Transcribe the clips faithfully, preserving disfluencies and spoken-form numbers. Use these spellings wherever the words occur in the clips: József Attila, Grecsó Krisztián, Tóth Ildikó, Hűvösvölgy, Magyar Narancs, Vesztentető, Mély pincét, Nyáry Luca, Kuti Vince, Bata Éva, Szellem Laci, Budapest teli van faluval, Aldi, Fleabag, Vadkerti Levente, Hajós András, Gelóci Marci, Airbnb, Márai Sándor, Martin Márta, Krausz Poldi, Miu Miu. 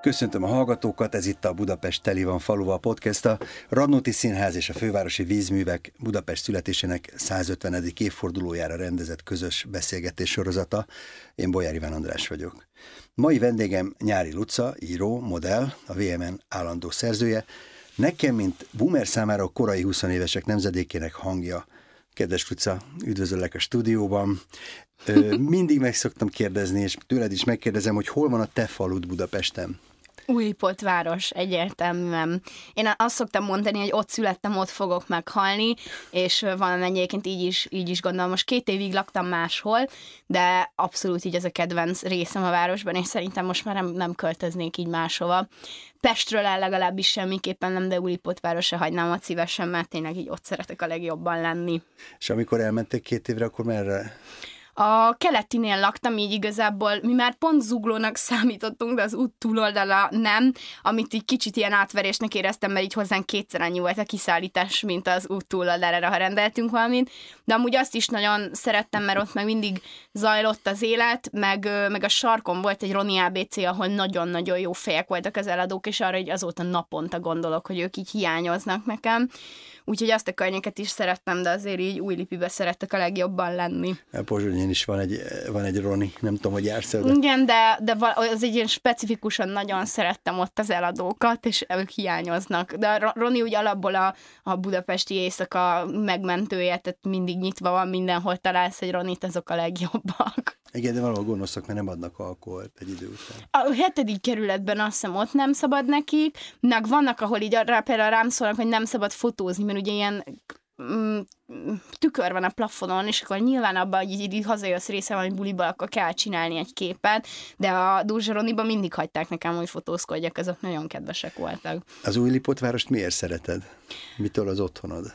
Köszöntöm a hallgatókat, ez itt a Budapest Teli van faluval a podcast, a Radnóti Színház és a Fővárosi Vízművek Budapest születésének százötvenedik évfordulójára rendezett közös beszélgetés sorozata. Én Bojár Iván András vagyok. Mai vendégem Nyáry Luca, író, modell, a vé em en állandó szerzője. Nekem, mint boomer számára a korai huszonévesek nemzedékének hangja. Kedves Luca, üdvözöllek a stúdióban. Mindig meg szoktam kérdezni, és tőled is megkérdezem, hogy hol van a te falud Budapesten? Újpoltváros, egyértelműen. Én azt szoktam mondani, hogy ott születtem, ott fogok meghalni, és van egyébként így is, így is gondolom. Most két évig laktam máshol, de abszolút így az a kedvenc részem a városban, és szerintem most már nem, nem költöznék így máshova. Pestről el legalábbis semmiképpen nem, de Újpoltvárosra hagynám a szívesen, mert tényleg így ott szeretek a legjobban lenni. És amikor elmentek két évre, akkor merre? A keletinél laktam, így igazából mi már pont Zuglónak számítottunk, de az út túloldala nem, amit így kicsit ilyen átverésnek éreztem, mert így hozzánk kétszer annyi volt a kiszállítás, mint az út túloldalára, ha rendeltünk valamit. De amúgy azt is nagyon szerettem, mert ott meg mindig zajlott az élet, meg, meg a sarkon volt egy Roni á bé cé, ahol nagyon-nagyon jó fejek voltak az eladók, és arra így azóta naponta gondolok, hogy ők így hiányoznak nekem. Úgyhogy azt a környéket is szerettem, de azért így Újlipibe szerettek a legjobban lenni. A Pozsonyén is van egy, van egy Roni, nem tudom, hogy jársz el. De... Igen, de, de az egy ilyen specifikusan nagyon szerettem ott az eladókat, és ők hiányoznak. De a Roni úgy alapból a, a budapesti éjszaka megmentője, tehát mindig nyitva van, mindenhol találsz egy Ronit, azok a legjobbak. Igen, de valahol gonoszok, mert nem adnak alkoholt egy idő után. A hetedik kerületben azt hiszem ott nem szabad nekik, meg vannak, ahol így arra, például rám szólnak, hogy nem szabad fotózni, mert ugye ilyen mm, tükör van a plafonon, és akkor nyilván abban, hogy így, így hazajössz része van, hogy buliba, akkor kell csinálni egy képet, de a Dózsaroniban mindig hagyták nekem, hogy fotózkodjak, azok nagyon kedvesek voltak. Az Újlipótvárost miért szereted? Mitől az otthonod?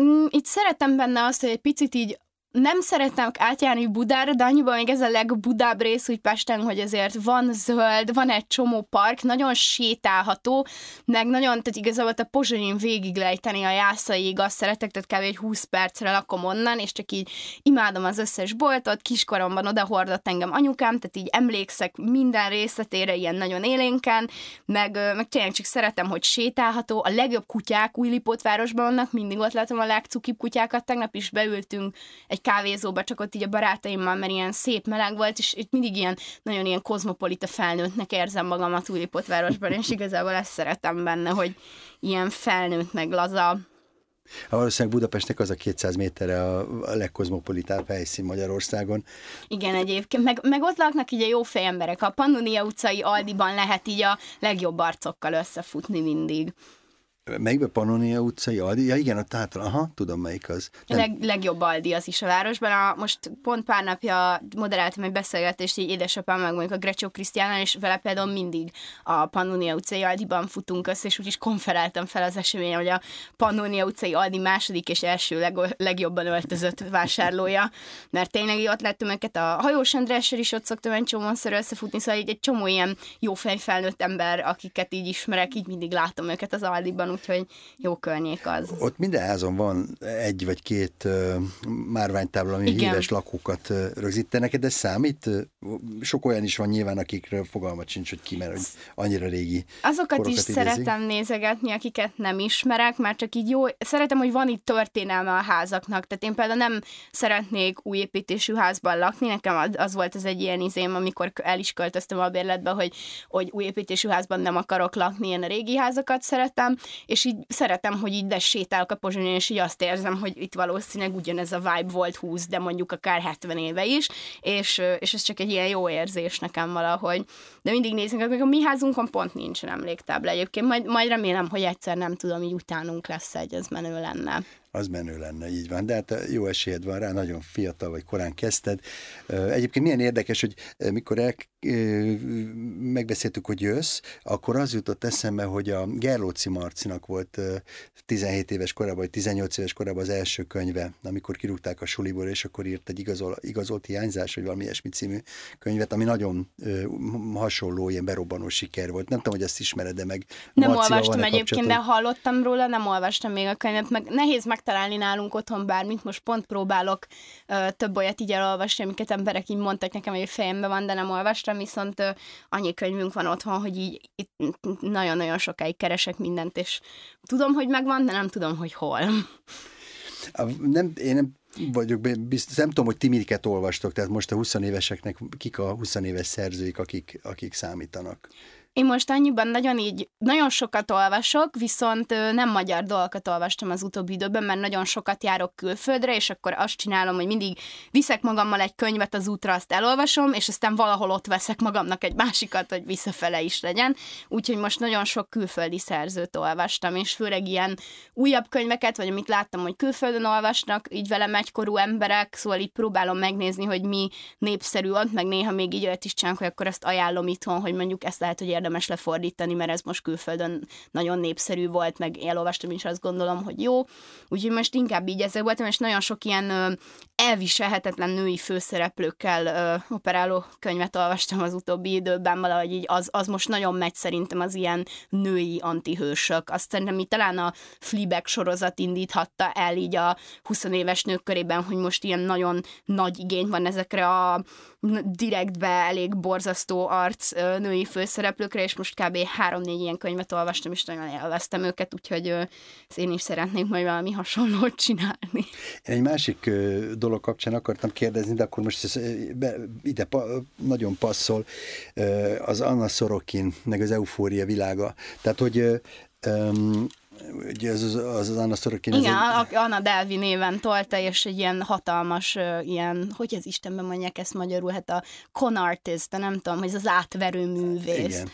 Mm, itt szeretem benne azt, hogy egy picit így nem szeretem átjárni Budára, de annyiban még ez a legbudább rész úgy Pesten, hogy azért van zöld, van egy csomó park, nagyon sétálható, meg nagyon, tehát igazából a Pozsonyin végiglejteni a Jászaig, azt szeretek, tehát kb. húsz percre lakom onnan, és csak így imádom az összes boltot, kiskoromban oda hordott engem anyukám, tehát így emlékszek minden részletére ilyen nagyon élénken, meg, meg tényleg csak szeretem, hogy sétálható, a legjobb kutyák Újlipótvárosban vannak, mindig ott látom a legcukibb kutyákat, tegnap is beültünk egy kávézóba, csak ott így a barátaimmal, mert ilyen szép meleg volt, és itt mindig ilyen nagyon ilyen kozmopolita felnőttnek érzem magamat Újlipótvárosban, és igazából ezt szeretem benne, hogy ilyen felnőtt meg laza. Ha valószínűleg Budapestnek az a kétszáz méterre a legkozmopolitább helyszín Magyarországon. Igen, egyébként. Meg, meg ott laknak így a jó fej emberek. A Pannonia utcai Aldiban lehet így a legjobb arcokkal összefutni mindig. Melyikben? Pannonia utcai Aldi? Ja igen, ott hátra, aha, tudom melyik az. Nem... Leg, legjobb Aldi az is a városban. A, most pont pár napja moderáltam egy beszélgetést, így édesapám meg mondjuk a Grecsó Krisztiánnal, és vele például mindig a Pannonia utcai Aldiban futunk össze, és úgyis konferáltam fel az eseményen, hogy a Pannonia utcai Aldi második és első leg, legjobban öltözött vásárlója, mert tényleg ott láttam őket, a Hajós Andrással is ott szoktam egy csomószor összefutni, szóval egy, egy csomó ilyen jó fejfelnőtt ember, akiket így ismerek, így mindig látom őket az Aldiban. Úgyhogy jó környék az. Ott minden házon van egy vagy két uh, márványtábla, ami igen. Híres lakókat uh, rögzítenek, de számít? Sok olyan is van nyilván, akikről fogalmat sincs, hogy ki, mert hogy annyira régi azokat is idézik. Szeretem nézegetni, akiket nem ismerek, mert csak így jó, szeretem, hogy van itt történelme a házaknak, tehát én például nem szeretnék új építésű házban lakni, nekem az volt az egy ilyen izém, amikor el is költöztem a bérletbe, hogy, hogy új építésű házban nem akarok lakni, én a régi házakat szeretem, és így szeretem, hogy így de sétálok a Pozsonyon, és így azt érzem, hogy itt valószínűleg ugyanez a vibe volt húsz, de mondjuk akár hetven éve is, és, és ez csak egy ilyen jó érzés nekem valahogy. De mindig nézzünk, hogy a mi házunkon pont nincsen emléktábla egyébként, majd, majd remélem, hogy egyszer nem tudom, így utánunk lesz egy, ez menő lenne. Az menő lenne, így van. De hát jó esélyed van rá, nagyon fiatal vagy, korán kezdted. Egyébként milyen érdekes, hogy mikor el, megbeszéltük, hogy jössz, akkor az jutott eszembe, hogy a Gelóci Marcinak volt tizenhét éves korában, vagy tizennyolc éves korában az első könyve, amikor kirúgták a suliból, és akkor írt egy igazol, igazolt hiányzás, vagy valami ilyesmi című könyvet, ami nagyon hasonló, ilyen berobbanó siker volt. Nem tudom, hogy ezt ismered, de meg Marcival van-e kapcsolatban? Nem olvastam egyébként, de hallottam róla, nem olvastam még a könyvet, meg nehéz meg megtalálni nálunk otthon bármit. Most pont próbálok ö, több olyat így elolvasni, amiket emberek így mondtak nekem, hogy fejemben van, de nem olvastam, viszont ö, annyi könyvünk van otthon, hogy így nagyon-nagyon sokáig keresek mindent, és tudom, hogy megvan, de nem tudom, hogy hol. Nem, én nem vagyok, biztos, nem tudom, hogy ti miket olvastok, tehát most a huszonéveseknek kik a huszonéves szerzőik, akik, akik számítanak? Én most annyiban nagyon így, nagyon sokat olvasok, viszont nem magyar dolgokat olvastam az utóbbi időben, mert nagyon sokat járok külföldre, és akkor azt csinálom, hogy mindig viszek magammal egy könyvet az útra, azt elolvasom, és aztán valahol ott veszek magamnak egy másikat, hogy visszafele is legyen. Úgyhogy most nagyon sok külföldi szerzőt olvastam, és főleg ilyen újabb könyveket, vagy amit láttam, hogy külföldön olvasnak, így velem egykorú emberek, szóval így próbálom megnézni, hogy mi népszerű ott, meg néha még így olyat is csinálok, hogy akkor azt ajánlom itthon, hogy mondjuk ezt lehet, hogy érdemes lefordítani, mert ez most külföldön nagyon népszerű volt, meg elolvastam is, azt gondolom, hogy jó. Úgyhogy most inkább így ezzel voltam, és nagyon sok ilyen elviselhetetlen női főszereplőkkel operáló könyvet olvastam az utóbbi időben, valahogy így az, az most nagyon megy szerintem az ilyen női antihősök. Azt szerintem így talán a Fleabag sorozat indíthatta el így a huszonéves nők körében, hogy most ilyen nagyon nagy igény van ezekre a direktbe elég borzasztó arc női főszereplőkre, és most kb. három-négy ilyen könyvet olvastam, és nagyon elvesztem őket, úgyhogy én is szeretnék majd valami hasonlót csinálni. Én egy másik dolog kapcsán akartam kérdezni, de akkor most ez ide nagyon passzol, az Anna Sorokin, meg az Eufória világa. Tehát, hogy ugye az, az az Anna Sorokin... Igen, egy... Anna Delvin néven tolta, és egy ilyen hatalmas, ilyen, hogy az Istenben mondják ezt magyarul, hát a con artist, de nem tudom, hogy ez az átverő művész. Igen.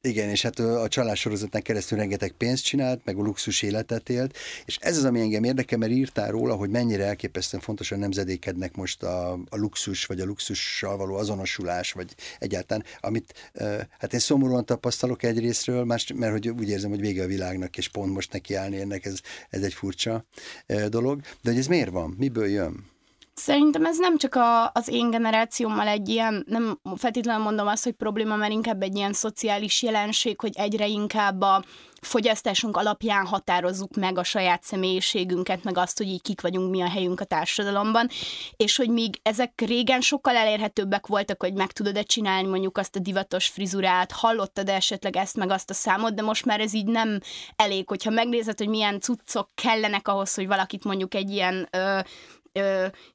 Igen, és hát a csalássorozatnál keresztül rengeteg pénzt csinált, meg a luxus életet élt, és ez az, ami engem érdekel, mert írtál róla, hogy mennyire elképesztően fontosan nemzedékednek most a, a luxus, vagy a luxussal való azonosulás, vagy egyáltalán, amit hát én szomorúan tapasztalok egyrészről, más, mert hogy úgy érzem, hogy vége a világnak, és pont most nekiállni ennek, ez, ez egy furcsa dolog. De hogy ez miért van? Miből jön? Szerintem ez nem csak a, az én generációmmal egy ilyen, nem feltétlenül mondom azt, hogy probléma, mert inkább egy ilyen szociális jelenség, hogy egyre inkább a fogyasztásunk alapján határozzuk meg a saját személyiségünket, meg azt, hogy így kik vagyunk, mi a helyünk a társadalomban, és hogy míg ezek régen sokkal elérhetőbbek voltak, hogy meg tudod-e csinálni mondjuk azt a divatos frizurát, hallottad esetleg ezt meg azt a számot, de most már ez így nem elég, hogyha megnézed, hogy milyen cuccok kellenek ahhoz, hogy valakit mondjuk egy ilyen... Ö,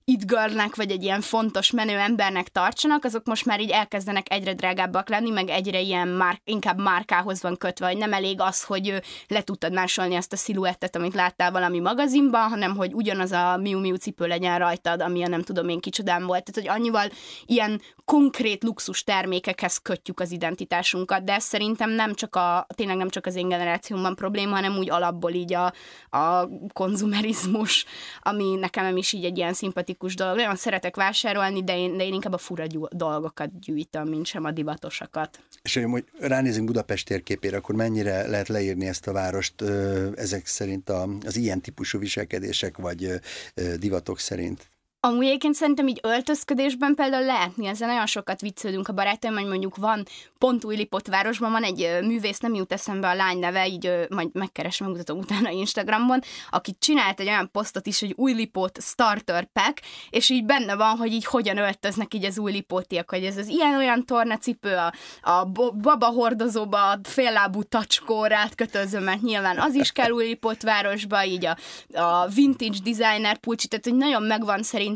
it girlnek, vagy egy ilyen fontos menő embernek tartsanak, azok most már így elkezdenek egyre drágábbak lenni, meg egyre ilyen már, inkább márkához van kötve, hogy nem elég az, hogy le tudtad másolni azt a sziluettet, amit láttál valami magazinban, hanem hogy ugyanaz a Miu Miu cipő legyen rajtad, amilyen nem tudom én kicsodám volt. Tehát, hogy annyival ilyen konkrét luxus termékekhez kötjük az identitásunkat, de ez szerintem nem csak a, tényleg nem csak az én generációmban probléma, hanem úgy alapból így a, a konzumerizmus, ami nekem is így egy ilyen szimpatikus dolog. Nagyon szeretek vásárolni, de én, de én inkább a fura dolgokat gyűjtöm, mint sem a divatosakat. És hogy ránézünk Budapest térképére, akkor mennyire lehet leírni ezt a várost ezek szerint a, az ilyen típusú viselkedések, vagy divatok szerint? Amúgy egyébként szerintem így öltözködésben például lehetni, ezzel nagyon sokat viccelődünk a barátaim, hogy mondjuk van, pont Újlipott városban van egy művész, nem jut eszembe a lány neve, így majd megkeresem, megmutatom utána Instagramon, aki csinált egy olyan posztot is, hogy Újlipót starter pack, és így benne van, hogy így hogyan öltöznek így az újlipótiak, hogy ez az ilyen-olyan tornacipő, a, a baba hordozóba, a féllábú tacskórát kötözöm, mert nyilván az is kell Újlipott városba, így a, a vintage designer pulcsi, tehát hogy nagyon megvan szerint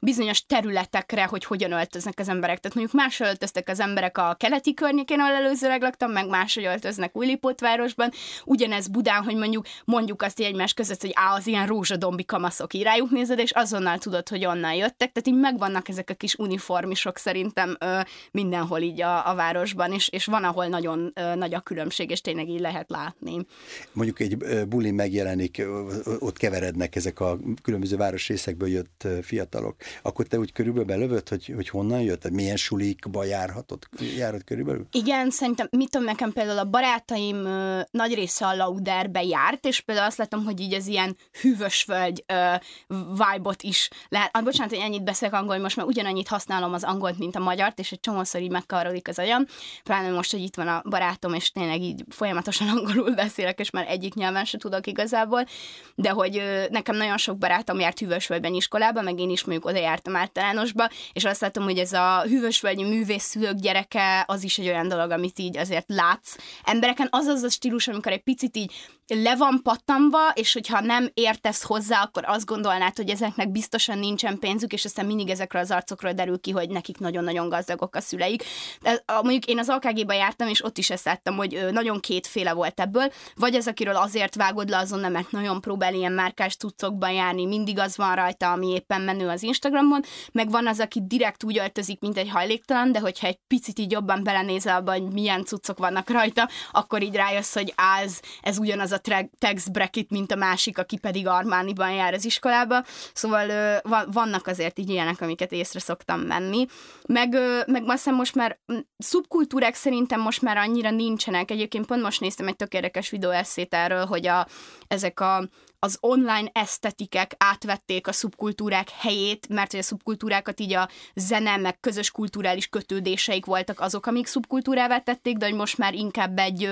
bizonyos területekre, hogy hogyan öltöznek az emberek. Tehát mondjuk máshogy öltöztek az emberek a keleti környékén, ahol előzőleg laktam, meg máshogy öltöznek Újlipótvárosban. Ugyanez Budán, hogy mondjuk mondjuk azt így egymás között, hogy á, az ilyen rózsadombi kamaszok, így rájuk nézed, és azonnal tudod, hogy onnan jöttek. Tehát így megvannak ezek a kis uniformisok szerintem ö, mindenhol így a, a városban, és, és van, ahol nagyon ö, nagy a különbség, és tényleg így lehet látni. Mondjuk egy buli megjelenik, ott keverednek ezek a különböző városrészekből jött fiatalok, akkor te úgy körülbelül belövöd, hogy, hogy honnan jött, milyen sulikba járhatott, járhat körülbelül? Igen, szerintem, mit tudom, nekem például a barátaim ö, nagy része a Lauderbe járt, és például azt látom, hogy így az ilyen hűvösvölgy vibe-ot is lehet. Ah, bocsánat, hogy ennyit beszélek angol, most már ugyanannyit használom az angolt, mint a magyart, és egy csomószor így megkavarodik az agyam. Pláne most, hogy itt van a barátom, és tényleg így folyamatosan angolul beszélek, és már egyik nyelven se tudok igazából, de hogy ö, nekem nagyon sok barátom járt hűvösvölgyben iskolába, meg én is mondjuk oda jártam általánosba, és azt látom, hogy ez a hűvösvölgyi művészszülők gyereke, az is egy olyan dolog, amit így azért látsz embereken. Az az a stílus, amikor egy picit így le van pattanva, és hogyha nem értesz hozzá, akkor azt gondolnád, hogy ezeknek biztosan nincsen pénzük, és aztán mindig ezekről az arcokról derül ki, hogy nekik nagyon-nagyon gazdagok a szüleik. De mondjuk én az á ká gé-be jártam, és ott is ezt láttam, hogy nagyon kétféle volt ebből, vagy az, akiről azért vágod le azon, mert nagyon próbál ilyen márkás cuccokban járni, mindig az van rajta, ami éppen menő az Instagramon, meg van az, aki direkt úgy öltözik, mint egy hajléktalan, de hogyha egy picit így jobban belenézel abba, hogy milyen cuccok vannak rajta, akkor így rájössz, hogy áz, ez ugyanaz a tax bracket, mint a másik, aki pedig Armani-ban jár az iskolába. Szóval vannak azért így ilyenek, amiket észre szoktam menni. Meg, meg aztán most már szubkultúrák szerintem most már annyira nincsenek. Egyébként pont most néztem egy tök érdekes videóesszét erről, hogy a, ezek a az online esztetikek átvették a szubkultúrák helyét, mert hogy a szubkultúrákat így a zene, meg közös kulturális kötődéseik voltak azok, amik szubkultúrává tették, de hogy most már inkább egy,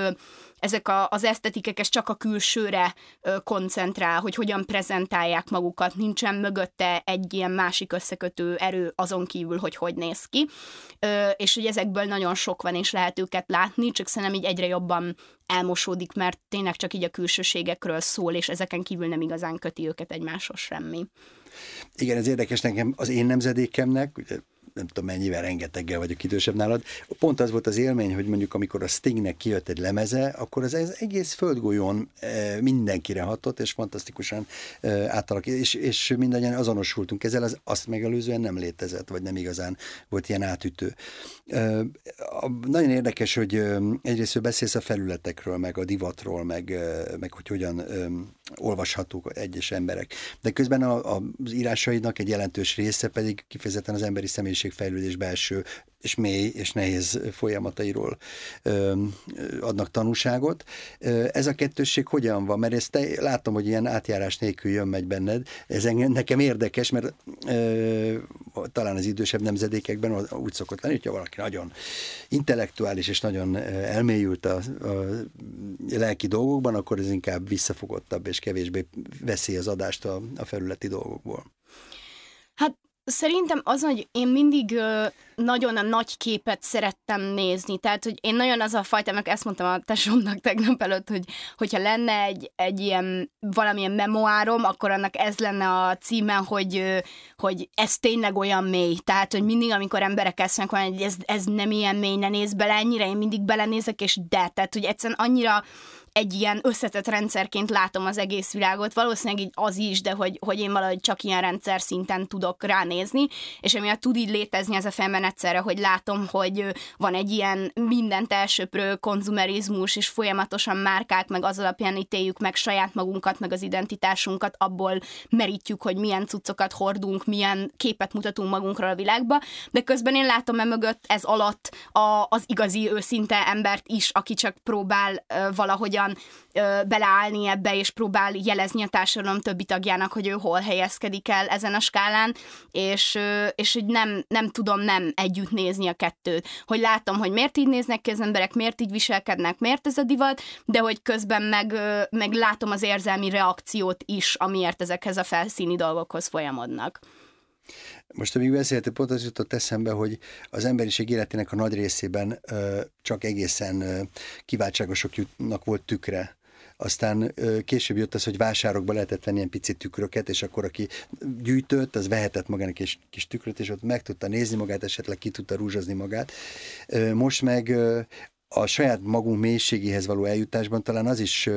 ezek a, az esztetikek ez csak a külsőre koncentrál, hogy hogyan prezentálják magukat, nincsen mögötte egy ilyen másik összekötő erő azon kívül, hogy hogy néz ki, és hogy ezekből nagyon sok van, és lehet őket látni, csak szerintem így egyre jobban elmosódik, mert tényleg csak így a külsőségekről szól, és ezeken kívül nem igazán köti őket egymáshoz semmi. Igen, ez érdekes nekem, az én nemzedékemnek, ugye, nem tudom mennyivel, rengeteggel vagyok idősebb nálad, pont az volt az élmény, hogy mondjuk amikor a Stingnek kijött egy lemeze, akkor az, az egész földgolyón mindenkire hatott, és fantasztikusan átalakult, és, és mindannyian azonosultunk ezzel, az, azt megelőzően nem létezett, vagy nem igazán volt ilyen átütő. Nagyon érdekes, hogy egyrészt beszélsz a felületekről, meg a divatról, meg, meg hogy hogyan olvashatók egyes emberek. De közben a, a, az írásaidnak egy jelentős része pedig kifejezetten az emberi személyiségfejlődés belső és mély és nehéz folyamatairól ö, adnak tanúságot. Ez a kettősség hogyan van? Mert ezt te, látom, hogy ilyen átjárás nélkül jön megy benned. Ez engem, nekem érdekes, mert ö, talán az idősebb nemzedékekben úgy szokott lenni, hogyha valaki nagyon intellektuális és nagyon elmélyült a, a lelki dolgokban, akkor ez inkább visszafogottabb és kevésbé veszi az adást a, a felületi dolgokból. Hát szerintem az, hogy én mindig nagyon a nagy képet szerettem nézni, tehát, hogy én nagyon az a fajta, meg ezt mondtam a tesómnak tegnap előtt, hogy hogyha lenne egy, egy ilyen valamilyen memoárom, akkor annak ez lenne a címe, hogy, hogy ez tényleg olyan mély, tehát, hogy mindig, amikor emberek ezt mondják, hogy ez, ez nem ilyen mély, ne nézz bele ennyire, én mindig belenézek, és de, tehát, hogy egyszerűen annyira egy ilyen összetett rendszerként látom az egész világot, valószínűleg így az is, de hogy, hogy én valahogy csak ilyen rendszer szinten tudok ránézni, és emiatt tud így létezni ez a fejemben egyszerre, hogy látom, hogy van egy ilyen mindent elsöprő konzumerizmus, és folyamatosan márkák, meg az alapján ítéljük meg saját magunkat, meg az identitásunkat, abból merítjük, hogy milyen cuccokat hordunk, milyen képet mutatunk magunkról a világba, de közben én látom emögött ez alatt a, az igazi őszinte embert is, aki csak próbál uh, valahogyan beleállni ebbe, és próbál jelezni a társadalom többi tagjának, hogy ő hol helyezkedik el ezen a skálán, és, és hogy nem, nem tudom nem együtt nézni a kettőt. Hogy látom, hogy miért így néznek ki az emberek, miért így viselkednek, miért ez a divat, de hogy közben meg, meg látom az érzelmi reakciót is, amiért ezekhez a felszíni dolgokhoz folyamodnak. Most, amíg beszéltél, pont az jutott eszembe, hogy az emberiség életének a nagy részében ö, csak egészen ö, kiváltságosoknak volt tükre. Aztán ö, később jött az, hogy vásárokba lehetett venni ilyen pici tükröket, és akkor aki gyűjtött, az vehetett magának egy kis tükröt, és ott meg tudta nézni magát, esetleg ki tudta rúzsazni magát. Ö, most meg... Ö, a saját magunk mélységéhez való eljutásban talán az is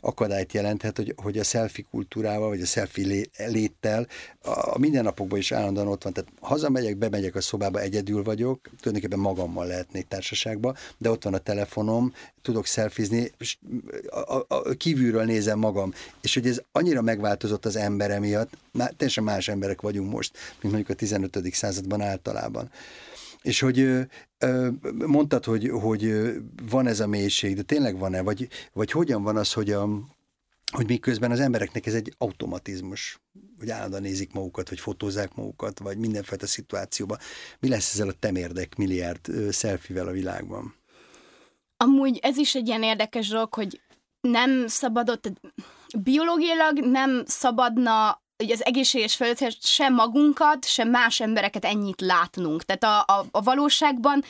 akadályt jelenthet, hogy, hogy a selfie kultúrával, vagy a selfie léttel a mindennapokban is állandóan ott van. Tehát hazamegyek, bemegyek a szobába, egyedül vagyok, tulajdonképpen magammal lehetnék társaságba, de ott van a telefonom, tudok selfizni, és a, a, a kívülről nézem magam. És hogy ez annyira megváltozott az ember emiatt, már teljesen más emberek vagyunk most, mint mondjuk a tizenötödik században általában. És hogy mondtad, hogy, hogy van ez a mélység, de tényleg van-e? Vagy, vagy hogyan van az, hogy, a, hogy miközben az embereknek ez egy automatizmus, hogy állandóan nézik magukat, vagy fotózzák magukat, vagy mindenfajta szituációban. Mi lesz ezzel a temérdek milliárd selfivel a világban? Amúgy ez is egy ilyen érdekes dolog, hogy nem szabadott, biológiailag nem szabadna, hogy az egészséges felülethez se magunkat, se más embereket ennyit látnunk. Tehát a, a, a valóságban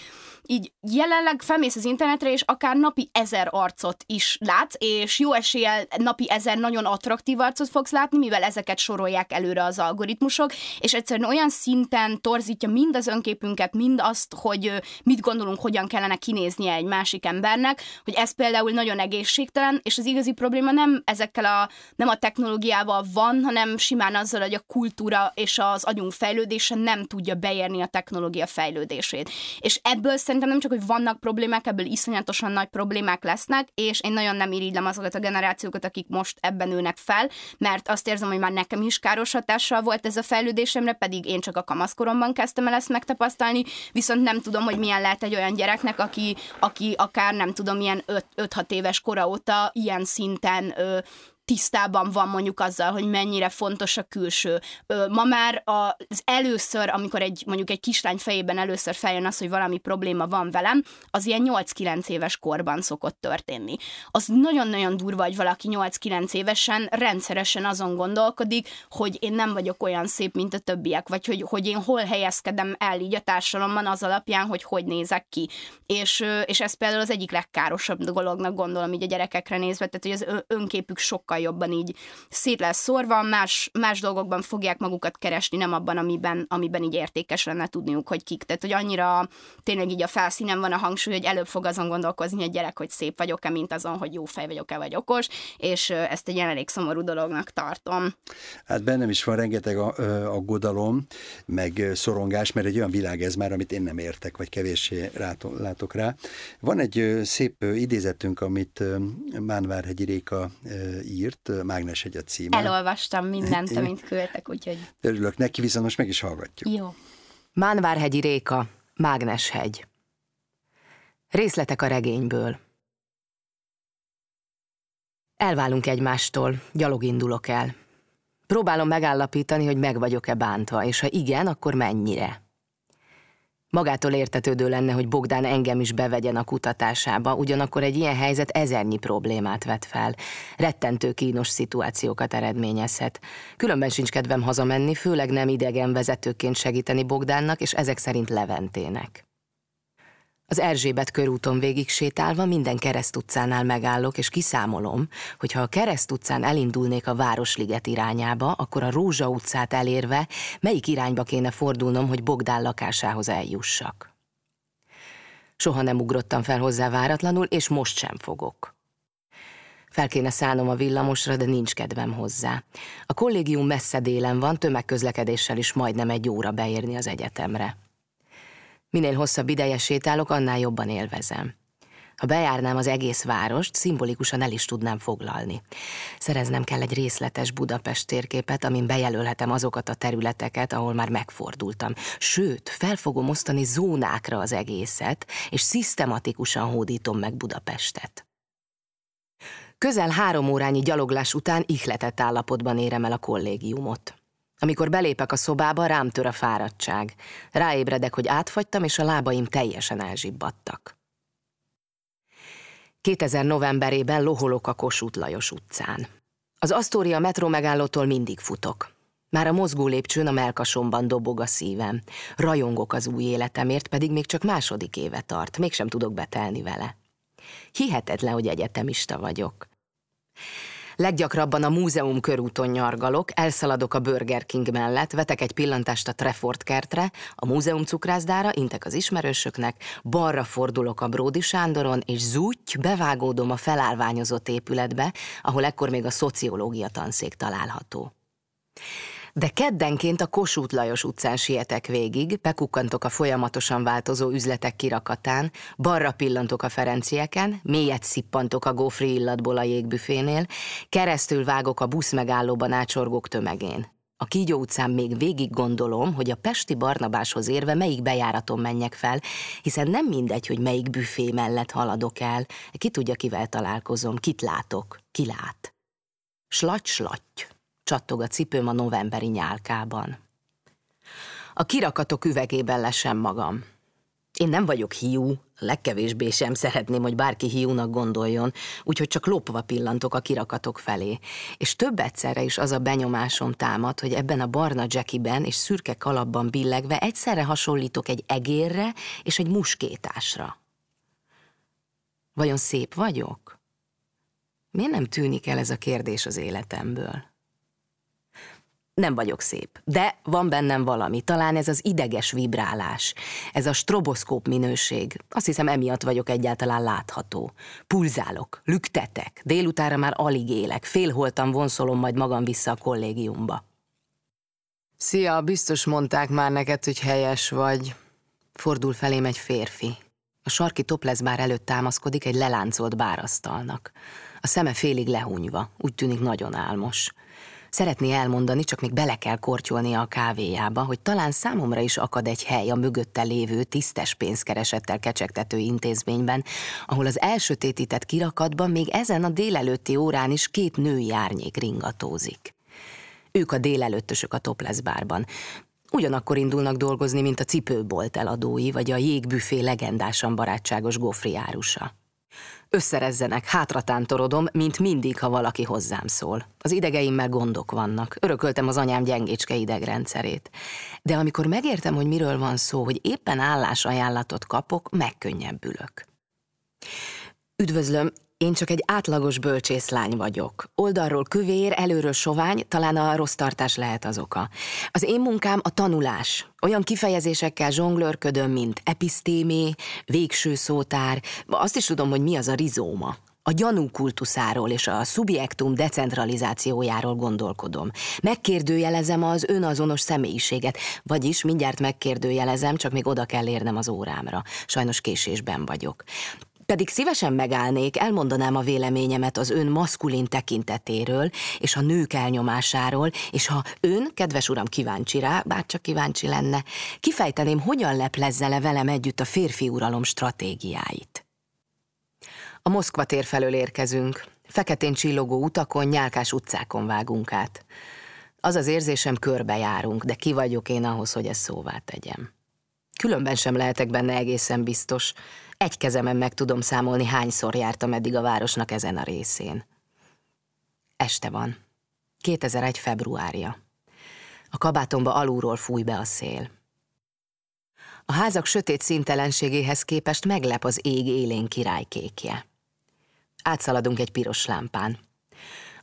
így jelenleg felmész az internetre, és akár napi ezer arcot is látsz, és jó eséllyel napi ezer nagyon attraktív arcot fogsz látni, mivel ezeket sorolják előre az algoritmusok, és egyszerűen olyan szinten torzítja mind az önképünket, mind azt, hogy mit gondolunk, hogyan kellene kinéznie egy másik embernek, hogy ez például nagyon egészségtelen, és az igazi probléma nem ezekkel a, nem a technológiával van, hanem simán azzal, hogy a kultúra és az agyunk fejlődése nem tudja beérni a technológia fejlődését. És ebből szerintem nem csak, hogy vannak problémák, ebből iszonyatosan nagy problémák lesznek, és én nagyon nem irigylem azokat a generációkat, akik most ebben nőnek fel, mert azt érzem, hogy már nekem is káros hatással volt ez a fejlődésemre, pedig én csak a kamaszkoromban kezdtem el ezt megtapasztalni, viszont nem tudom, hogy milyen lehet egy olyan gyereknek, aki, aki akár nem tudom, ilyen öt-hat éves kora óta ilyen szinten ö, tisztában van mondjuk azzal, hogy mennyire fontos a külső. Ma már az először, amikor egy, mondjuk egy kislány fejében először feljön az, hogy valami probléma van velem, az ilyen nyolc-kilenc éves korban szokott történni. Az nagyon-nagyon durva, hogy valaki nyolc-kilenc évesen rendszeresen azon gondolkodik, hogy én nem vagyok olyan szép, mint a többiek, vagy hogy, hogy én hol helyezkedem el így a társadalomban az alapján, hogy hogy nézek ki. És, és ez például az egyik legkárosabb dolognak gondolom így a gyerekekre nézve, tehát hogy az önképük sokkal jobban így szét lesz szórva, más, más dolgokban fogják magukat keresni, nem abban, amiben, amiben így értékes lenne tudniuk, hogy kik. Tehát, hogy annyira tényleg így a felszínen van a hangsúly, hogy előbb fog azon gondolkozni egy gyerek, hogy szép vagyok-e, mint azon, hogy jó fej vagyok-e, vagy okos, és ezt egy elég szomorú dolognak tartom. Hát bennem is van rengeteg aggodalom, meg szorongás, mert egy olyan világ ez már, amit én nem értek, vagy kevéssé látok rá. Van egy szép idézetünk, amit Mán-Várhegyi Réka ír, Mágneshegy a címe. Elolvastam mindent, amint küldtek, úgyhogy... Örülök neki, viszont most meg is hallgatjuk. Jó. Mán-Várhegyi Réka, Mágneshegy. Részletek a regényből. Elválunk egymástól, gyalog indulok el. Próbálom megállapítani, hogy meg vagyok-e bántva, és ha igen, akkor mennyire. Magától értetődő lenne, hogy Bogdán engem is bevegyen a kutatásába, ugyanakkor egy ilyen helyzet ezernyi problémát vet fel. Rettentő kínos szituációkat eredményezhet. Különben sincs kedvem hazamenni, főleg nem idegen vezetőként segíteni Bogdánnak, és ezek szerint Leventének. Az Erzsébet körúton végig sétálva minden Kereszt utcánál megállok, és kiszámolom, hogy ha a Kereszt utcán elindulnék a Városliget irányába, akkor a Rózsa utcát elérve melyik irányba kéne fordulnom, hogy Bogdán lakásához eljussak. Soha nem ugrottam fel hozzá váratlanul, és most sem fogok. Fel kéne szállnom a villamosra, de nincs kedvem hozzá. A kollégium messze délen van, tömegközlekedéssel is majdnem egy óra beérni az egyetemre. Minél hosszabb ideje sétálok, annál jobban élvezem. Ha bejárnám az egész várost, szimbolikusan el is tudnám foglalni. Szereznem kell egy részletes Budapest térképet, amin bejelölhetem azokat a területeket, ahol már megfordultam. Sőt, fel fogom osztani zónákra az egészet, és szisztematikusan hódítom meg Budapestet. Közel három órányi gyaloglás után ihletett állapotban érem el a kollégiumot. Amikor belépek a szobába, rám tör a fáradtság. Ráébredek, hogy átfagytam, és a lábaim teljesen elzsibbadtak. kétezer novemberében loholok a Kossuth Lajos utcán. Az Astoria metró megállótól mindig futok. Már a mozgó lépcsőn a mellkasomban dobog a szívem. Rajongok az új életemért, pedig még csak második éve tart, mégsem tudok betelni vele. Hihetetlen, hogy egyetemista vagyok. Leggyakrabban a múzeum körúton nyargalok, elszaladok a Burger King mellett, vetek egy pillantást a Trefford kertre, a múzeum cukrászdára, intek az ismerősöknek, balra fordulok a Bródi Sándoron, és zúgy, bevágódom a felállványozott épületbe, ahol ekkor még a szociológia tanszék található. De keddenként a Kossuth Lajos utcán sietek végig, bekukkantok a folyamatosan változó üzletek kirakatán, balra pillantok a Ferencieken, mélyet szippantok a gófri illatból a jégbüfénél, keresztül vágok a buszmegállóban ácsorgók tömegén. A Kígyó utcán még végig gondolom, hogy a pesti Barnabáshoz érve melyik bejáraton menjek fel, hiszen nem mindegy, hogy melyik büfé mellett haladok el, ki tudja, kivel találkozom, kit látok, ki lát. Slaty, slaty. Csattog a cipőm a novemberi nyálkában. A kirakatok üvegében lesem magam. Én nem vagyok hiú, legkevésbé sem szeretném, hogy bárki hiúnak gondoljon, úgyhogy csak lopva pillantok a kirakatok felé. És több egyszerre is az a benyomásom támad, hogy ebben a barna dzsekiben és szürke kalapban billegve egyszerre hasonlítok egy egérre és egy muskétásra. Vajon szép vagyok? Miért nem tűnik el ez a kérdés az életemből? Nem vagyok szép, de van bennem valami, talán ez az ideges vibrálás, ez a stroboszkóp minőség, azt hiszem emiatt vagyok egyáltalán látható. Pulzálok, lüktetek, délutára már alig élek, félholtan vonszolom majd magam vissza a kollégiumba. Szia, biztos mondták már neked, hogy helyes vagy. Fordul felém egy férfi. A sarki topleszbár előtt támaszkodik egy leláncolt bárasztalnak. A szeme félig lehúnyva, úgy tűnik nagyon álmos. Szeretné elmondani, csak még bele kell kortyolnia a kávéjába, hogy talán számomra is akad egy hely a mögötte lévő tisztes pénzkeresettel kecsegtető intézményben, ahol az elsötétített kirakatban még ezen a délelőtti órán is két női árnyék ringatózik. Ők a délelőttösök a Topless bárban. Ugyanakkor indulnak dolgozni, mint a cipőbolt eladói, vagy a jégbüfé legendásan barátságos gofriárusa. Összerezzenek, hátratántorodom, mint mindig, ha valaki hozzám szól. Az idegeimmel gondok vannak, örököltem az anyám gyengécske idegrendszerét. De amikor megértem, hogy miről van szó, hogy éppen állásajánlatot kapok, megkönnyebbülök. Üdvözlöm, én csak egy átlagos bölcsészlány vagyok. Oldalról kövér, előről sovány, talán a rossz tartás lehet az oka. Az én munkám a tanulás. Olyan kifejezésekkel zsonglőrködöm, mint episztémé, végső szótár. Azt is tudom, hogy mi az a rizóma. A gyanú kultuszáról és a szubjektum decentralizációjáról gondolkodom. Megkérdőjelezem az önazonos személyiséget, vagyis mindjárt megkérdőjelezem, csak még oda kell érnem az órámra. Sajnos késésben vagyok. Pedig szívesen megállnék, elmondanám a véleményemet az ön maszkulin tekintetéről, és a nők elnyomásáról, és ha ön, kedves uram, kíváncsi rá, bárcsak kíváncsi lenne, kifejteném, hogyan leplezze le velem együtt a férfi uralom stratégiáit. A Moszkva tér felől érkezünk. Feketén csillogó utakon, nyálkás utcákon vágunk át. Az az érzésem, körbejárunk, de ki vagyok én ahhoz, hogy ezt szóvá tegyem. Különben sem lehetek benne egészen biztos. Egy kezemen meg tudom számolni, hányszor jártam eddig a városnak ezen a részén. Este van. kétezer-egy februárja. A kabátomba alulról fúj be a szél. A házak sötét színtelenségéhez képest meglep az ég élén királykékje. Átszaladunk egy piros lámpán.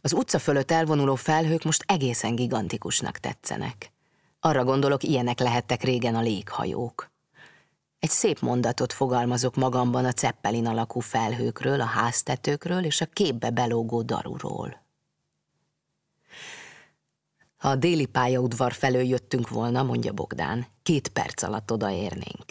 Az utca fölött elvonuló felhők most egészen gigantikusnak tetszenek. Arra gondolok, ilyenek lehettek régen a léghajók. Egy szép mondatot fogalmazok magamban a Zeppelin alakú felhőkről, a háztetőkről és a képbe belógó daruról. Ha a déli pályaudvar felől jöttünk volna, mondja Bogdán, két perc alatt odaérnénk.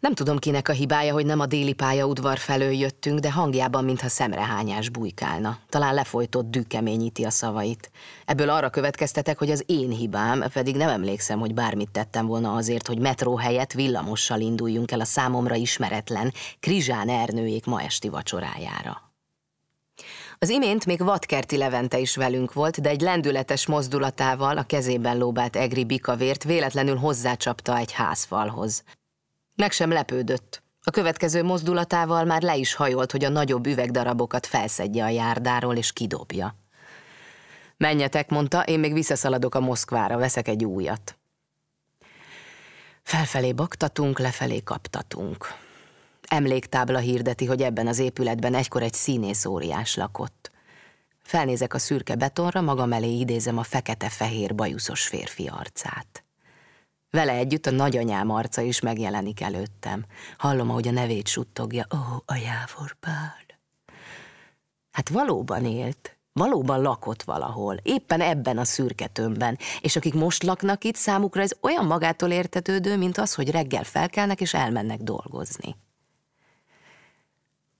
Nem tudom, kinek a hibája, hogy nem a déli pályaudvar felől jöttünk, de hangjában, mintha szemrehányás bujkálna. Talán lefolytott dű keményíti a szavait. Ebből arra következtetek, hogy az én hibám, pedig nem emlékszem, hogy bármit tettem volna azért, hogy metró helyett villamossal induljunk el a számomra ismeretlen Krizsán Ernőjék ma esti vacsorájára. Az imént még Vadkerti Levente is velünk volt, de egy lendületes mozdulatával a kezében lóbált egri bikavért véletlenül hozzácsapta egy házfalhoz. Meg sem lepődött. A következő mozdulatával már le is hajolt, hogy a nagyobb üvegdarabokat felszedje a járdáról és kidobja. Menjetek, mondta, én még visszaszaladok a Moszkvára, veszek egy újat. Felfelé baktatunk, lefelé kaptatunk. Emléktábla hirdeti, hogy ebben az épületben egykor egy színész óriás lakott. Felnézek a szürke betonra, magam elé idézem a fekete-fehér bajuszos férfi arcát. Vele együtt a nagyanyám arca is megjelenik előttem. Hallom, ahogy a nevét suttogja. Ó, oh, a Jávor Pál. Hát valóban élt, valóban lakott valahol, éppen ebben a szürke tömbben, és akik most laknak itt, számukra ez olyan magától értetődő, mint az, hogy reggel felkelnek és elmennek dolgozni.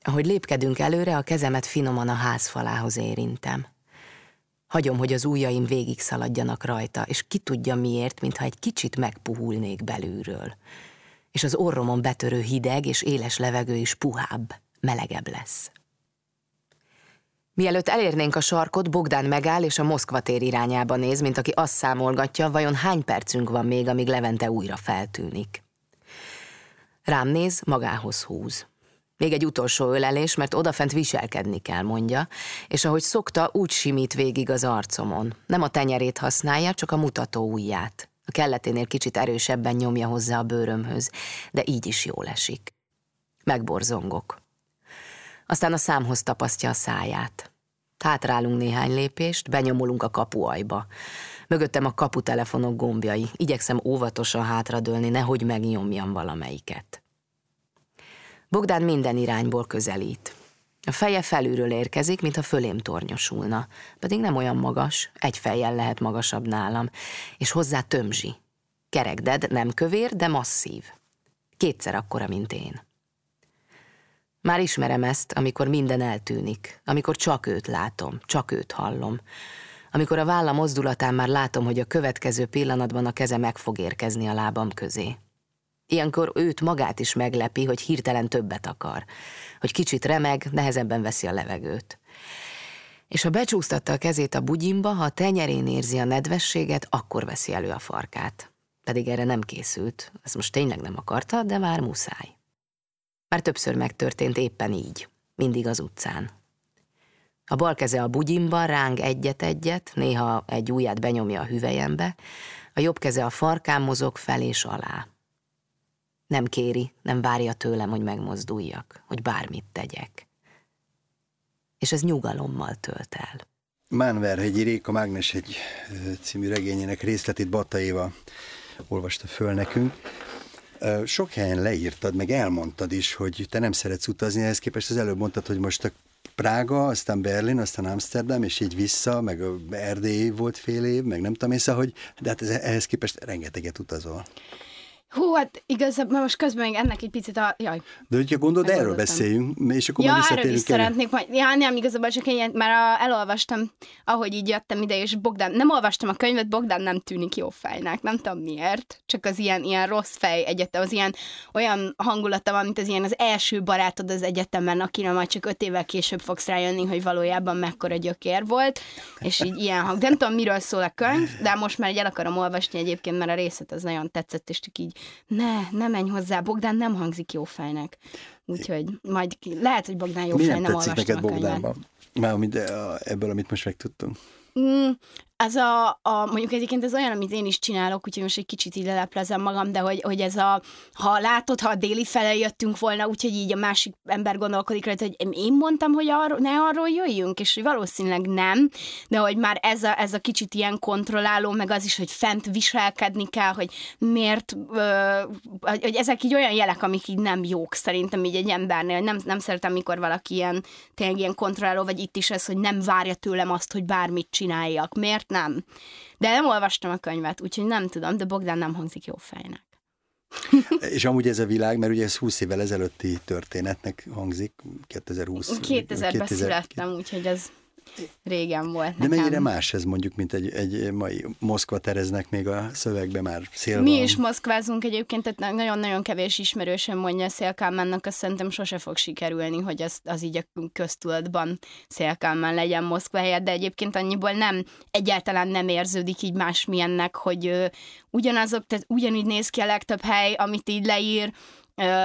Ahogy lépkedünk előre, a kezemet finoman a házfalához érintem. Hagyom, hogy az ujjaim végig szaladjanak rajta, és ki tudja miért, mintha egy kicsit megpuhulnék belülről. És az orromon betörő hideg és éles levegő is puhább, melegebb lesz. Mielőtt elérnénk a sarkot, Bogdán megáll és a Moszkva tér irányába néz, mint aki azt számolgatja, vajon hány percünk van még, amíg Levente újra feltűnik. Rám néz, magához húz. Még egy utolsó ölelés, mert odafent viselkedni kell, mondja, és ahogy szokta, úgy simít végig az arcomon. Nem a tenyerét használja, csak a mutató ujját. A kelleténél kicsit erősebben nyomja hozzá a bőrömhöz, de így is jól esik. Megborzongok. Aztán a számhoz tapasztja a száját. Hátrálunk néhány lépést, benyomulunk a kapuajba. Mögöttem a kaputelefonok gombjai. Igyekszem óvatosan hátradőlni, nehogy megnyomjam valamelyiket. Bogdán minden irányból közelít. A feje felülről érkezik, mintha fölém tornyosulna. Pedig nem olyan magas, egy fejjel lehet magasabb nálam. És hozzá tömzsi. Kerekded, nem kövér, de masszív. Kétszer akkora, mint én. Már ismerem ezt, amikor minden eltűnik, amikor csak őt látom, csak őt hallom. Amikor a válla mozdulatán már látom, hogy a következő pillanatban a keze meg fog érkezni a lábam közé. Ilyenkor őt magát is meglepi, hogy hirtelen többet akar, hogy kicsit remeg, nehezebben veszi a levegőt. És ha becsúsztatta a kezét a bugyimba, ha a tenyerén érzi a nedvességet, akkor veszi elő a farkát. Pedig erre nem készült, ezt most tényleg nem akarta, de már muszáj. Már többször megtörtént éppen így, mindig az utcán. A bal keze a bugyimban, ráng egyet-egyet, néha egy ujját benyomja a hüvelyembe, a jobb keze a farkán mozog fel és alá. Nem kéri, nem várja tőlem, hogy megmozduljak, hogy bármit tegyek. És ez nyugalommal tölt el. Mán-Várhegyi Réka Mágneshegy című regényének részletét Bata Éva olvasta föl nekünk. Sok helyen leírtad, meg elmondtad is, hogy te nem szeretsz utazni, ehhez képest az előbb mondtad, hogy most a Prága, aztán Berlin, aztán Amsterdam, és így vissza, meg Erdély volt fél év, meg nem tudom észre, hogy de hát ehhez képest rengeteget utazol. Hú, hát igazából most közben még ennek egy picit a... Jaj. De hogyha gondolod, erről beszéljünk, és akkor ja, majd visszatérünk. Ja, is szeretnék majd. Ja, nem, igazából csak én már a, elolvastam, ahogy így jöttem ide, és Bogdán... Nem olvastam a könyvet, Bogdán nem tűnik jó fejnek, nem tudom miért. Csak az ilyen, ilyen rossz fej egyetem, az ilyen olyan hangulata van, mint az ilyen az első barátod az egyetemen, akire majd csak öt évvel később fogsz rájönni, hogy valójában mekkora gyökér volt, és így ilyen hang. Nem tudom, miről szól a könyv, de most már el akarom olvasni egyébként, mert a részlet az nagyon tetszett, és csak így ne, ne menj hozzá, Bogdán nem hangzik jó fejnek. Úgyhogy majd lehet, hogy Bogdán jó fejnek, nem olvastam neked a Bogdánban? Már ebből, amit most megtudtunk. Mm, ez a, a, mondjuk egyébként ez olyan, amit én is csinálok, úgyhogy most egy kicsit így leleplezem magam, de hogy, hogy ez a, ha látod, ha a déli fele jöttünk volna, úgyhogy így a másik ember gondolkodik rajta, hogy én mondtam, hogy arról, ne arról jöjjünk, és hogy valószínűleg nem, de hogy már ez a, ez a kicsit ilyen kontrolláló, meg az is, hogy fent viselkedni kell, hogy miért, ö, hogy ezek így olyan jelek, amik így nem jók szerintem így egy embernél, nem, nem szeretem, mikor valaki ilyen, tényleg ilyen kontrolláló, vagy itt is ez, hogy nem várja tőlem azt, hogy bármit csináljak. Miért? Nem. De nem olvastam a könyvet, úgyhogy nem tudom, de Bogdán nem hangzik jó fejnek. És amúgy ez a világ, mert ugye ez húsz évvel ezelőtti történetnek hangzik, kétezer-húsz. kétezerben születtem, úgyhogy ez régen volt nekem. De mennyire más ez mondjuk, mint egy, egy mai Moszkva tereznek még a szövegbe már szélban. Mi is moszkvázunk egyébként, tehát nagyon-nagyon kevés ismerősen mondja Széll Kálmánnak, azt szerintem sose fog sikerülni, hogy az, az így a köztudatban Széll Kálmán legyen Moszkva helyett, de egyébként annyiból nem, egyáltalán nem érződik így másmilyennek, hogy ö, ugyanazok, tehát ugyanúgy néz ki a legtöbb hely, amit így leír.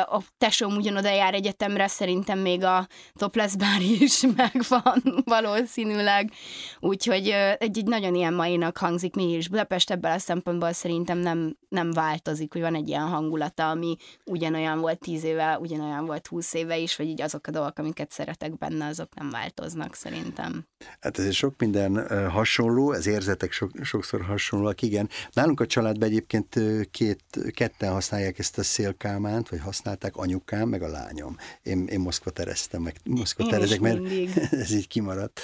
A tesóm ugyanoda jár egyetemre, szerintem még a topless bár is megvan valószínűleg. Úgyhogy egy, egy nagyon ilyen mainak hangzik, mi is Budapest ebből a szempontból szerintem nem nem változik, hogy van egy ilyen hangulata, ami ugyanolyan volt tíz éve, ugyanolyan volt húsz éve is, vagy így azok a dolgok, amiket szeretek benne, azok nem változnak szerintem. Hát ezért sok minden hasonló, az érzetek so, sokszor hasonlóak, igen. Nálunk a családban egyébként két, ketten használják ezt a szélkámánt, vagy használták, anyukám, meg a lányom. Én, én Moszkva tereztem, meg Moszkva én terezek, mert ez így kimaradt.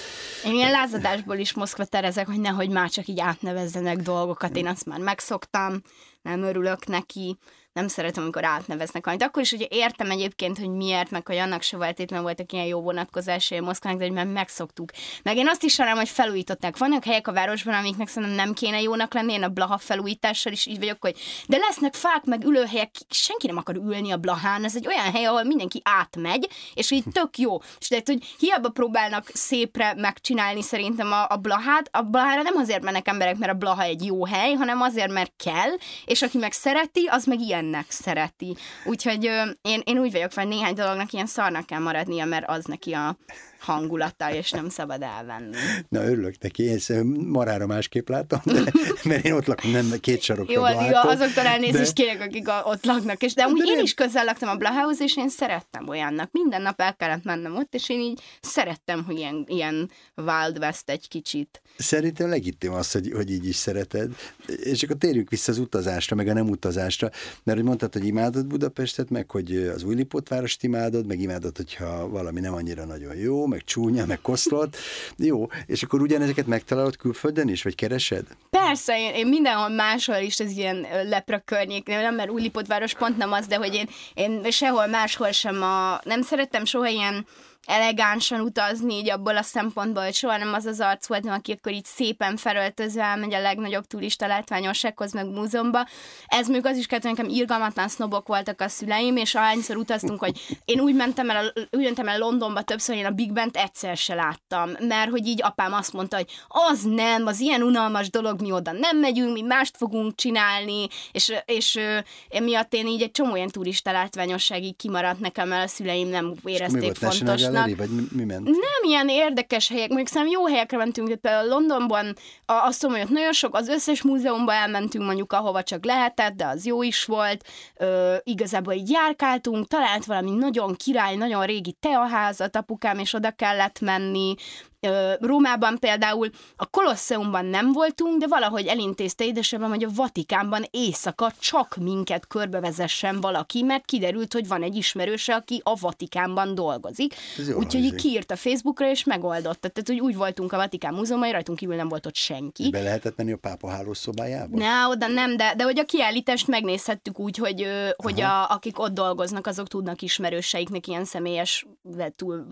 Én ilyen lázadásból is Moszkva terezek, hogy nehogy már csak így átnevezzenek dolgokat, én azt már megszoktam, nem örülök neki, nem szeretem, amikor átneveznek valamit. Akkor is ugye értem egyébként, hogy miért, meg hogy annak se feltétlenül voltak ilyen jó vonatkozásai Moszkvának, de hogy már megszoktuk. Meg én azt is sajnálom, hogy felújították. Vannak helyek a városban, amiknek szerintem nem kéne jónak lenni, én a Blaha felújítással is így vagyok, hogy de lesznek fák, meg ülőhelyek, senki nem akar ülni a Blahán, ez egy olyan hely, ahol mindenki átmegy, és így tök jó. És de hogy hiába próbálnak szépre megcsinálni szerintem a, a Blahát, a Blahára nem azért mennek emberek, mert a Blaha egy jó hely, hanem azért, mert kell, és aki meg szereti, az meg ilyen ennek szereti. Úgyhogy ö, én, én úgy vagyok, hogy néhány dolognak ilyen szarnak kell maradnia, mert az neki a hangulata, és nem szabad elvenni. Na, örülök neki, ezt marára másképp látom, de, mert én ott lakom, nem két sarokra látom. Jó, azoktól elnézést de... kérek, akik a, ott laknak, és de úgy én nem... is közel laktam a Blahához, és én szerettem olyannak. Minden nap el kellett mennem ott, és én így szerettem, hogy ilyen, ilyen Wild West egy kicsit. Szerintem legitim az, hogy, hogy így is szereted, és akkor térjünk vissza az utazásra, meg a nem utazásra, mert hogy mondtad, hogy imádod Budapestet, meg hogy az Újlipótvárost imádod, meg imádod, hogyha valami nem annyira nagyon jó, meg csúnya, meg koszlott. Jó, és akkor ugyanezeket megtalálod külföldön is, vagy keresed? Persze, én, én mindenhol máshol is az ilyen lepra környék, nem, mert Újlipótváros pont nem az, de hogy én, én sehol máshol sem a... Nem szerettem soha ilyen elegánsan utazni, így abból a szempontból, hogy soha nem az az arc voltam, aki akkor így szépen felöltözve elmegy a legnagyobb turista látványossághoz, meg múzeumba. Ez még az is kellett, hogy nekem irgalmatlan sznobok voltak a szüleim, és ahányszor utaztunk, hogy én úgy mentem el, úgy mentem el Londonba többször, én a Big Bent egyszer se láttam, mert hogy így apám azt mondta, hogy az nem, az ilyen unalmas dolog, mi oda nem megyünk, mi mást fogunk csinálni, és, és emiatt én így egy csomó ilyen turista látványosság így kimaradt nekem, mert a szüleim nem érezték fontosnak. Elé, vagy mi, mi ment? Nem ilyen érdekes helyek, mondjuk szerintem jó helyekre mentünk, de például Londonban azt mondom, hogy nagyon sok, az összes múzeumba elmentünk mondjuk, ahova csak lehetett, de az jó is volt, Ö, igazából így járkáltunk, talált valami nagyon király, nagyon régi teaházat apukám, és oda kellett menni. Rómában például a Kolosseumban nem voltunk, de valahogy elintézte édesapám, hogy a Vatikánban éjszaka csak minket körbevezessen valaki, mert kiderült, hogy van egy ismerőse, aki a Vatikánban dolgozik. Úgyhogy így kiírt a Facebookra, és megoldotta. Tehát, hogy úgy voltunk a Vatikán múzeumban, rajtunk kívül nem volt ott senki. Be lehetett menni a pápa hálószobájába? Ne, oda nem, de, de hogy a kiállítást megnézhettük úgy, hogy, hogy a, akik ott dolgoznak, azok tudnak ismerőseiknek ilyen személyes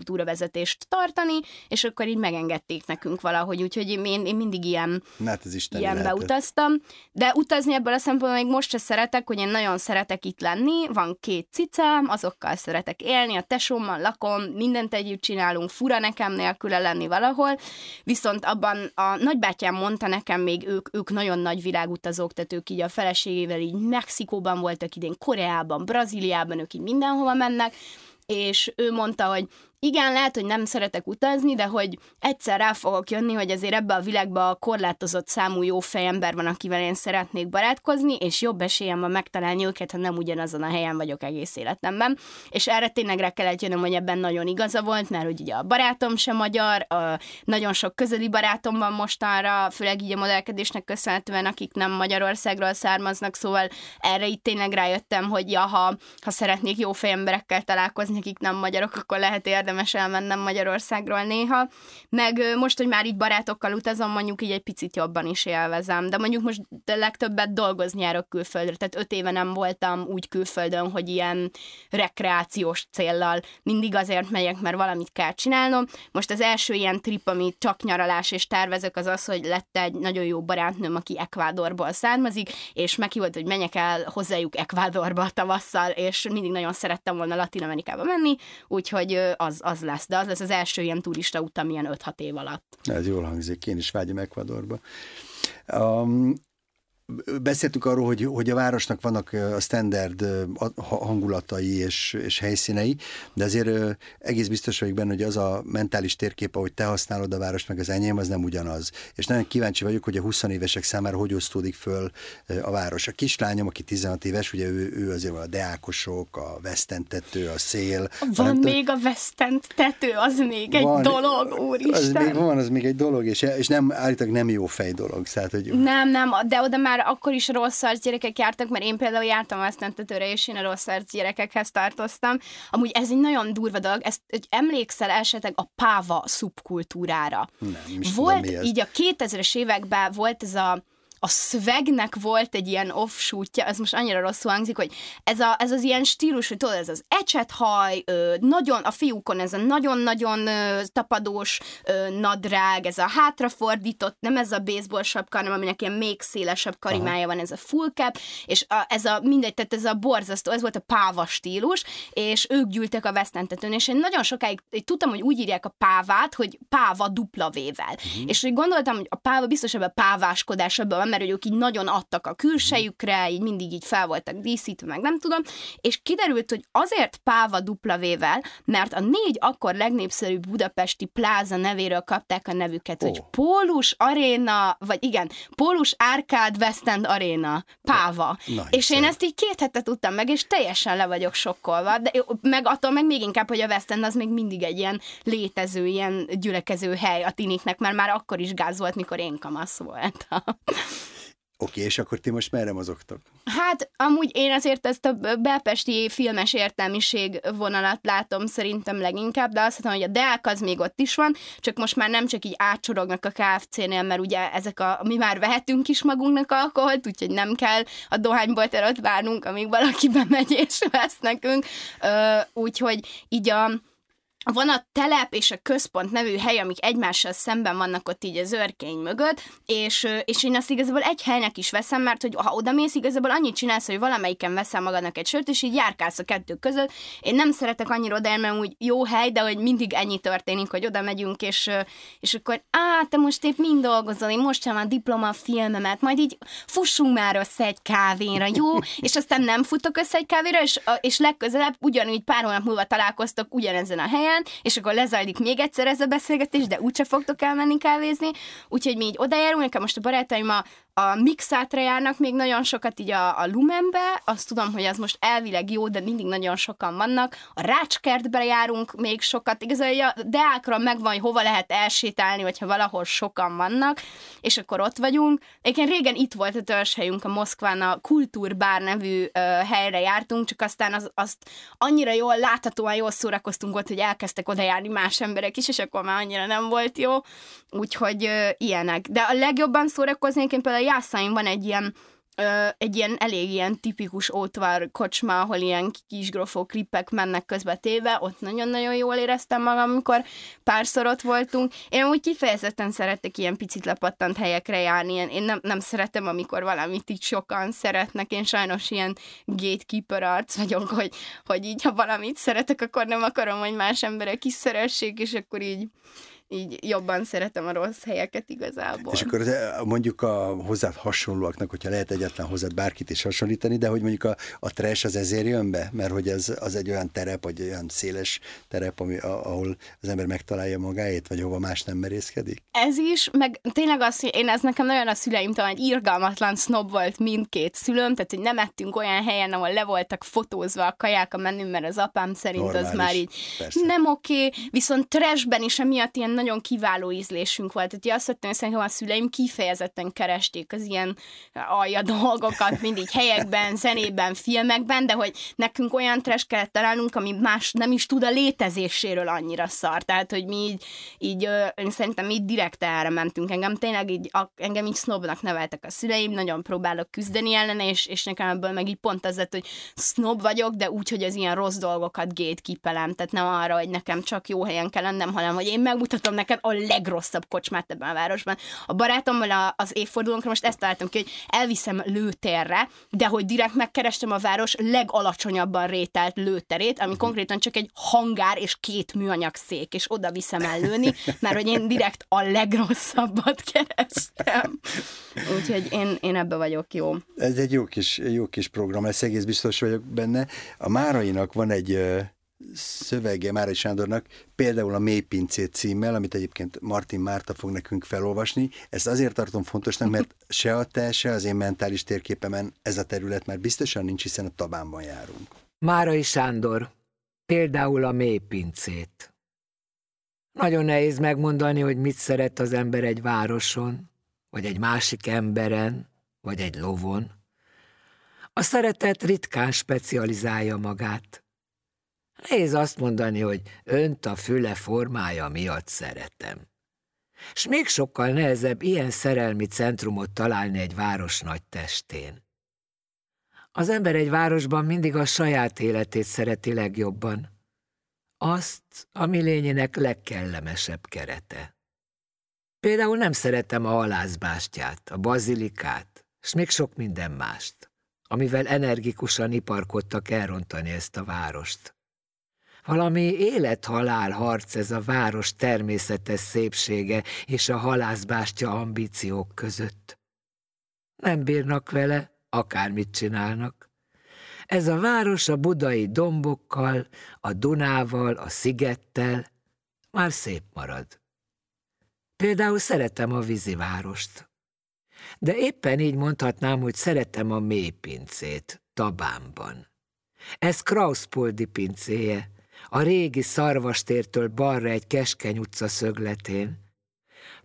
túravezetést tartani, és akkor így megengedték nekünk valahogy, úgyhogy én, én mindig ilyen, hát ilyen beutaztam. De utazni ebből a szempontból még most se szeretek, hogy én nagyon szeretek itt lenni, van két cicám, azokkal szeretek élni, a tesómmal lakom, mindent együtt csinálunk, fura nekem nélküle lenni valahol, viszont abban a nagybátyám mondta nekem még, ők, ők nagyon nagy világutazók, tehát ők így a feleségével így Mexikóban voltak idén, Koreában, Brazíliában, ők így mindenhova mennek, és ő mondta, hogy igen, lehet, hogy nem szeretek utazni, de hogy egyszer rá fogok jönni, hogy azért ebbe a világba a korlátozott számú jó fejember van, akivel én szeretnék barátkozni, és jobb esélyem van megtalálni őket, ha nem ugyanazon a helyen vagyok egész életemben. És erre tényleg rá kellett jönnöm, hogy ebben nagyon igaza volt, mert ugye a barátom sem magyar, a nagyon sok közeli barátom van mostanra, főleg így a modellkedésnek köszönhetően, akik nem Magyarországról származnak, szóval erre itt tényleg rájöttem, hogy ja, ha, ha szeretnék jó fejemberekkel találkozni, akik nem magyarok, akkor lehet érdemes elmennem Magyarországról néha, meg most, hogy már így barátokkal utazom, mondjuk így egy picit jobban is élvezem, de mondjuk most de legtöbbet dolgozni járok külföldre, tehát öt éve nem voltam úgy külföldön, hogy ilyen rekreációs céllal, mindig azért megyek, mert valamit kell csinálnom. Most az első ilyen trip, ami csak nyaralás és tervezök, az az, hogy lett egy nagyon jó barátnőm, aki Ekvádorból származik, és meghívott, hogy menjek el hozzájuk Ekvádorba tavasszal, és mindig nagyon szerettem volna Latin Amerikába menni, úgyhogy az az lesz, de az lesz az első ilyen turista utam ilyen öt-hat év alatt. Ez jól hangzik, én is vágyom Ekvadorba. Um, Beszéltük arról, hogy, hogy a városnak vannak a standard hangulatai és, és helyszínei, de azért egész biztos vagyok benne, hogy az a mentális térkép, ahogy te használod a várost, meg az enyém, az nem ugyanaz. És nagyon kíváncsi vagyok, hogy a huszonévesek számára hogy osztódik föl a város. A kislányom, aki tizenhat éves, ugye ő, ő azért a deákosok, a vesztentető, a szél. Van hanem, még a vesztentető, az még van, egy dolog, úristen. Az még van, az még egy dolog, és, és nem, állítólag nem jó fej dolog. Szóval, hogy nem, nem, de oda már akkor is rossz arc gyerekek jártak, mert én például jártam a vesztentetőre, és én a rossz arc gyerekekhez tartoztam. Amúgy ez egy nagyon durva dolog, ezt emlékszel esetleg a páva szubkultúrára. Nem, volt így a kétezres években volt ez a a szvegnek volt egy ilyen offshootja, ez most annyira rosszul hangzik, hogy ez, a, ez az ilyen stílus, hogy tudod, ez az ecsethaj, ö, nagyon, a fiúkon ez a nagyon-nagyon ö, tapadós ö, nadrág, ez a hátrafordított, nem ez a baseball sapka, hanem aminek ilyen még szélesebb karimája van, ez a full cap, és a, ez a mindegy, tehát ez a borzasztó, ez volt a páva stílus, és ők gyűltek a vesztentetőn, és én nagyon sokáig én tudtam, hogy úgy írják a pávát, hogy páva dupla vével, uh-huh. és úgy gondoltam, hogy a páva biztos ebben páváskodás, ebben van, mert ők így nagyon adtak a külsejükre, így mindig így fel voltak díszítve, meg nem tudom, és kiderült, hogy azért páva dupla vével, mert a négy akkor legnépszerűbb budapesti pláza nevéről kapták a nevüket, oh. hogy Pólus Aréna, vagy igen, Pólus Árkád West End Aréna, páva. Na, és én ezt így két hete tudtam meg, és teljesen le vagyok sokkolva, de meg attól meg még inkább, hogy a West End az még mindig egy ilyen létező, ilyen gyülekező hely a tiniknek, mert már akkor is gáz volt, mikor én kamasz voltam. Oké, és akkor ti most merre mozogtok? Hát, amúgy én azért ezt a belpesti filmes értelmiség vonalat látom szerintem leginkább, de azt hiszem, hogy a deák az még ott is van, csak most már nem csak így átsorognak a ká ef cé-nél, mert ugye ezek a, mi már vehetünk is magunknak alkoholt, úgyhogy nem kell a dohánybolt előtt várnunk, amíg valaki bemegy és vesz nekünk. Úgyhogy így a... van a telep és a központ nevű hely, amik egymással szemben vannak ott így az Örkény mögött, és, és én azt igazából egy helynek is veszem, mert hogy ha odamész, igazából annyit csinálsz, hogy valamelyiken veszel magadnak egy sört, és így járkálsz a kettő között. Én nem szeretek annyira oda, mert úgy jó hely, de hogy mindig ennyi történik, hogy oda megyünk, és, és akkor á, te most épp mind dolgozol, én most sem a diploma a filmemet, majd így fussunk már össze egy kávéra, jó? És aztán nem futok össze egy kávéra, és, és legközelebb ugyanúgy pár hónap múlva találkoztok ugyanezen a helyen, és akkor lezajlik még egyszer ez a beszélgetés, de úgyse fogtok elmenni kávézni, úgyhogy mi így odajárulunk, most a barátaim a, a Mixátra járnak még nagyon sokat így a, a Lumenbe, azt tudom, hogy az most elvileg jó, de mindig nagyon sokan vannak, a Rácskertbe járunk még sokat, igazából a deákra megvan, hogy hova lehet elsétálni, hogyha valahol sokan vannak, és akkor ott vagyunk. Egyébként régen itt volt a törzshelyünk a Moszkván, a Kultúrbár nevű ö, helyre jártunk, csak aztán az, azt annyira jól láthatóan jól szórakoztunk ott, hogy el kezdtek oda járni más emberek is, és akkor már annyira nem volt jó, úgyhogy ö, ilyenek. De a legjobban szórakoznék, én például a Jászáin van egy ilyen, ö, egy ilyen elég ilyen tipikus ótvar kocsma, ahol ilyen kisgrofó klippek mennek közbe téve, ott nagyon-nagyon jól éreztem magam, amikor párszor ott voltunk. Én úgy kifejezetten szeretek ilyen picit lepattant helyekre járni, én nem, nem szeretem, amikor valamit így sokan szeretnek, én sajnos ilyen gatekeeper arc vagyok, hogy, hogy így, ha valamit szeretek, akkor nem akarom, hogy más emberek is szeressék, és akkor így így jobban szeretem a rossz helyeket igazából. És akkor mondjuk a hozzád hasonlóaknak, hogyha lehet egyetlen hozzád bárkit is hasonlítani, de hogy mondjuk a, a trash az ezért jön be? Mert hogy ez, az egy olyan terep, vagy olyan széles terep, ami, ahol az ember megtalálja magáét, vagy hova más nem merészkedik? Ez is, meg tényleg az, hogy én ez nekem nagyon a szüleimtől, egy irgalmatlan sznob volt mindkét szülőm, tehát hogy nem ettünk olyan helyen, ahol le voltak fotózva a kaják a menün, mert az apám szerint normális, az már így persze. Nem oké, viszont trashben is emiatt ilyen nagyon kiváló ízlésünk volt. Tehát azt mondtam, hogy szerintem a szüleim kifejezetten keresték az ilyen alja dolgokat, mindig helyekben, zenében, filmekben, de hogy nekünk olyan trash kellett találnunk, ami más nem is tud a létezéséről annyira szar. Tehát, hogy mi így, így én szerintem így direkt erre mentünk. Engem tényleg így, engem így sznobnak neveltek a szüleim, nagyon próbálok küzdeni ellene, és, és nekem ebből meg így pont az lett, hogy sznob vagyok, de úgy, hogy az ilyen rossz dolgokat gatekeepelem. Tehát nem arra, hogy nekem csak jó helyen kell lennem, hanem hogy én megmutatom tudom neked a legrosszabb kocsmát ebben a városban. A barátommal a, az évfordulónkra most ezt találtam ki, hogy elviszem lőtérre, de hogy direkt megkerestem a város legalacsonyabban rételt lőterét, ami konkrétan csak egy hangár és két műanyag szék, és oda viszem el lőni, mert hogy én direkt a legrosszabbat kerestem. Úgyhogy én, én ebbe vagyok jó. Ez egy jó kis, jó kis program, ez egész biztos vagyok benne. A Márainak van egy szövege, Márai Sándornak, például a Mély pincét címmel, amit egyébként Martin Márta fog nekünk felolvasni. Ezt azért tartom fontosnak, mert se a te, se az én mentális térképemen ez a terület már biztosan nincs, hiszen a Tabánban járunk. Márai Sándor, például a Mély pincét. Nagyon nehéz megmondani, hogy mit szeret az ember egy városon, vagy egy másik emberen, vagy egy lovon. A szeretet ritkán specializálja magát. Nehéz azt mondani, hogy önt a füle formája miatt szeretem. S még sokkal nehezebb ilyen szerelmi centrumot találni egy város nagy testén. Az ember egy városban mindig a saját életét szereti legjobban. Azt, ami lényének legkellemesebb kerete. Például nem szeretem a halászbástyát, a bazilikát, s még sok minden mást, amivel energikusan iparkodtak elrontani ezt a várost. Valami élet-halál harc ez a város természetes szépsége és a halászbástya ambíciók között. Nem bírnak vele, akármit csinálnak. Ez a város a budai dombokkal, a Dunával, a szigettel már szép marad. Például szeretem a vízivárost. De éppen így mondhatnám, hogy szeretem a Mély pincét, Tabánban. Ez Krausz Poldi pincéje. A régi Szarvastértől balra egy keskeny utca szögletén.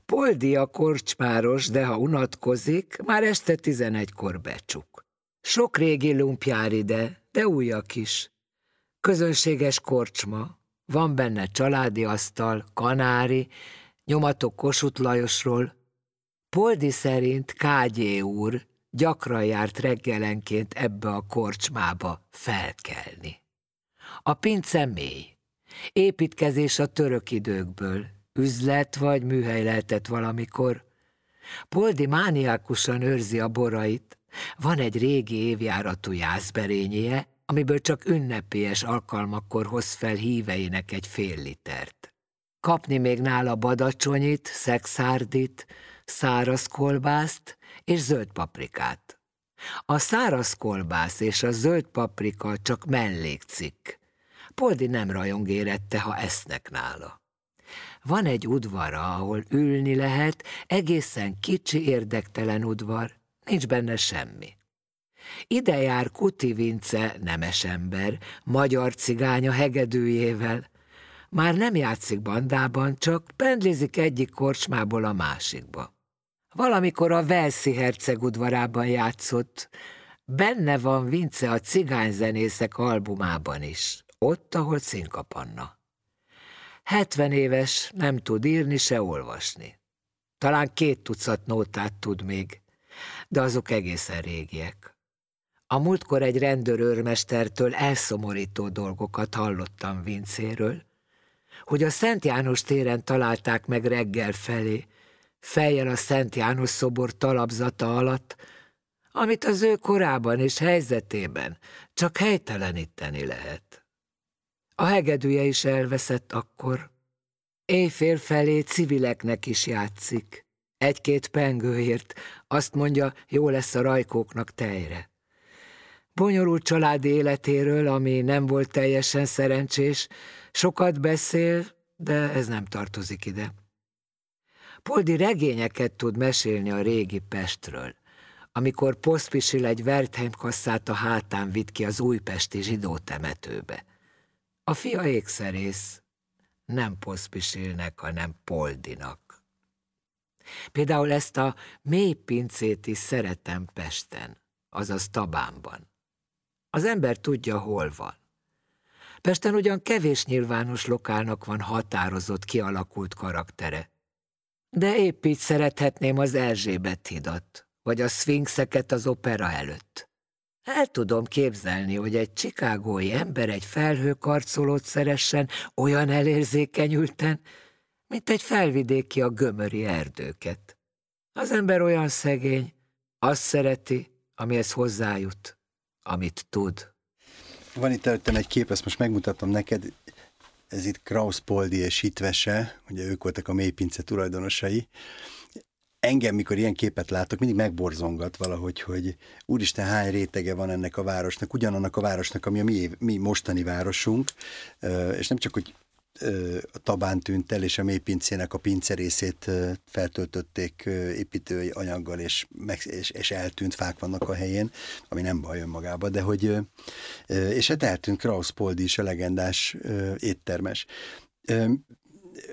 Poldi a korcsmáros, de ha unatkozik, már este tizenegykor becsuk. Sok régi lump jár ide, de újak is. Közönséges korcsma, van benne családi asztal, kanári, nyomatok Kossuth Lajosról. Poldi szerint Kágyé úr gyakran járt reggelenként ebbe a korcsmába felkelni. A pince mély. Építkezés a török időkből. Üzlet vagy műhely lehetett valamikor. Poldi mániákusan őrzi a borait. Van egy régi évjáratú jászberényie, amiből csak ünnepélyes alkalmakkor hoz fel híveinek egy fél litert. Kapni még nála badacsonyit, szexárdit, száraz kolbászt és zöld paprikát. A száraz kolbász és a zöld paprika csak mellékcikk. Poldi nem rajong érette, ha esznek nála. Van egy udvara, ahol ülni lehet, egészen kicsi, érdektelen udvar, nincs benne semmi. Ide jár Kuti Vince, nemes ember, magyar cigány a hegedűjével. Már nem játszik bandában, csak pendlizik egyik korcsmából a másikba. Valamikor a Velszi herceg udvarában játszott, benne van Vince a cigányzenészek albumában is. Ott, ahol Cinka Panna. Hetven éves, nem tud írni, se olvasni. Talán két tucat nótát tud még, de azok egészen régiek. A múltkor egy rendőrőrmestertől elszomorító dolgokat hallottam Vincéről, hogy a Szent János téren találták meg reggel felé, fejjel a Szent János szobor talapzata alatt, amit az ő korában és helyzetében csak helyteleníteni lehet. A hegedűje is elveszett akkor. Éjfél felé civileknek is játszik. Egy-két pengőért, azt mondja, jó lesz a rajkóknak tejre. Bonyolult családi életéről, ami nem volt teljesen szerencsés, sokat beszél, de ez nem tartozik ide. Poldi regényeket tud mesélni a régi Pestről, amikor Poszpisil egy Wertheim kasszát a hátán vitt ki az újpesti zsidó temetőbe. A fia ékszerész, nem Poszpisilnek, hanem Poldinak. Például ezt a Mély pincét is szeretem Pesten, azaz Tabánban. Az ember tudja, hol van. Pesten ugyan kevés nyilvános lokálnak van határozott, kialakult karaktere. De épp így szerethetném az Erzsébet hidat, vagy a szfinxeket az opera előtt. El tudom képzelni, hogy egy chicagói ember egy felhőkarcolót szeressen olyan elérzékenyülten, mint egy felvidéki a gömöri erdőket. Az ember olyan szegény, azt szereti, amihez hozzájut, amit tud. Van itt előttem egy kép, ezt most megmutatom neked. Ez itt Krausz Poldi és Hitvese, ugye ők voltak a Mély pince tulajdonosai. Engem, mikor ilyen képet látok, mindig megborzongat valahogy, hogy úristen, hány rétege van ennek a városnak, ugyanannak a városnak, ami a mi, mi mostani városunk, és nem csak, hogy a Tabán tűnt el, és a Mély pincének a pincerészét feltöltötték építői anyaggal, és, meg, és, és eltűnt fák vannak a helyén, ami nem baj önmagába, de hogy, és hát eltűnt Krausz Poldi is, a legendás éttermes.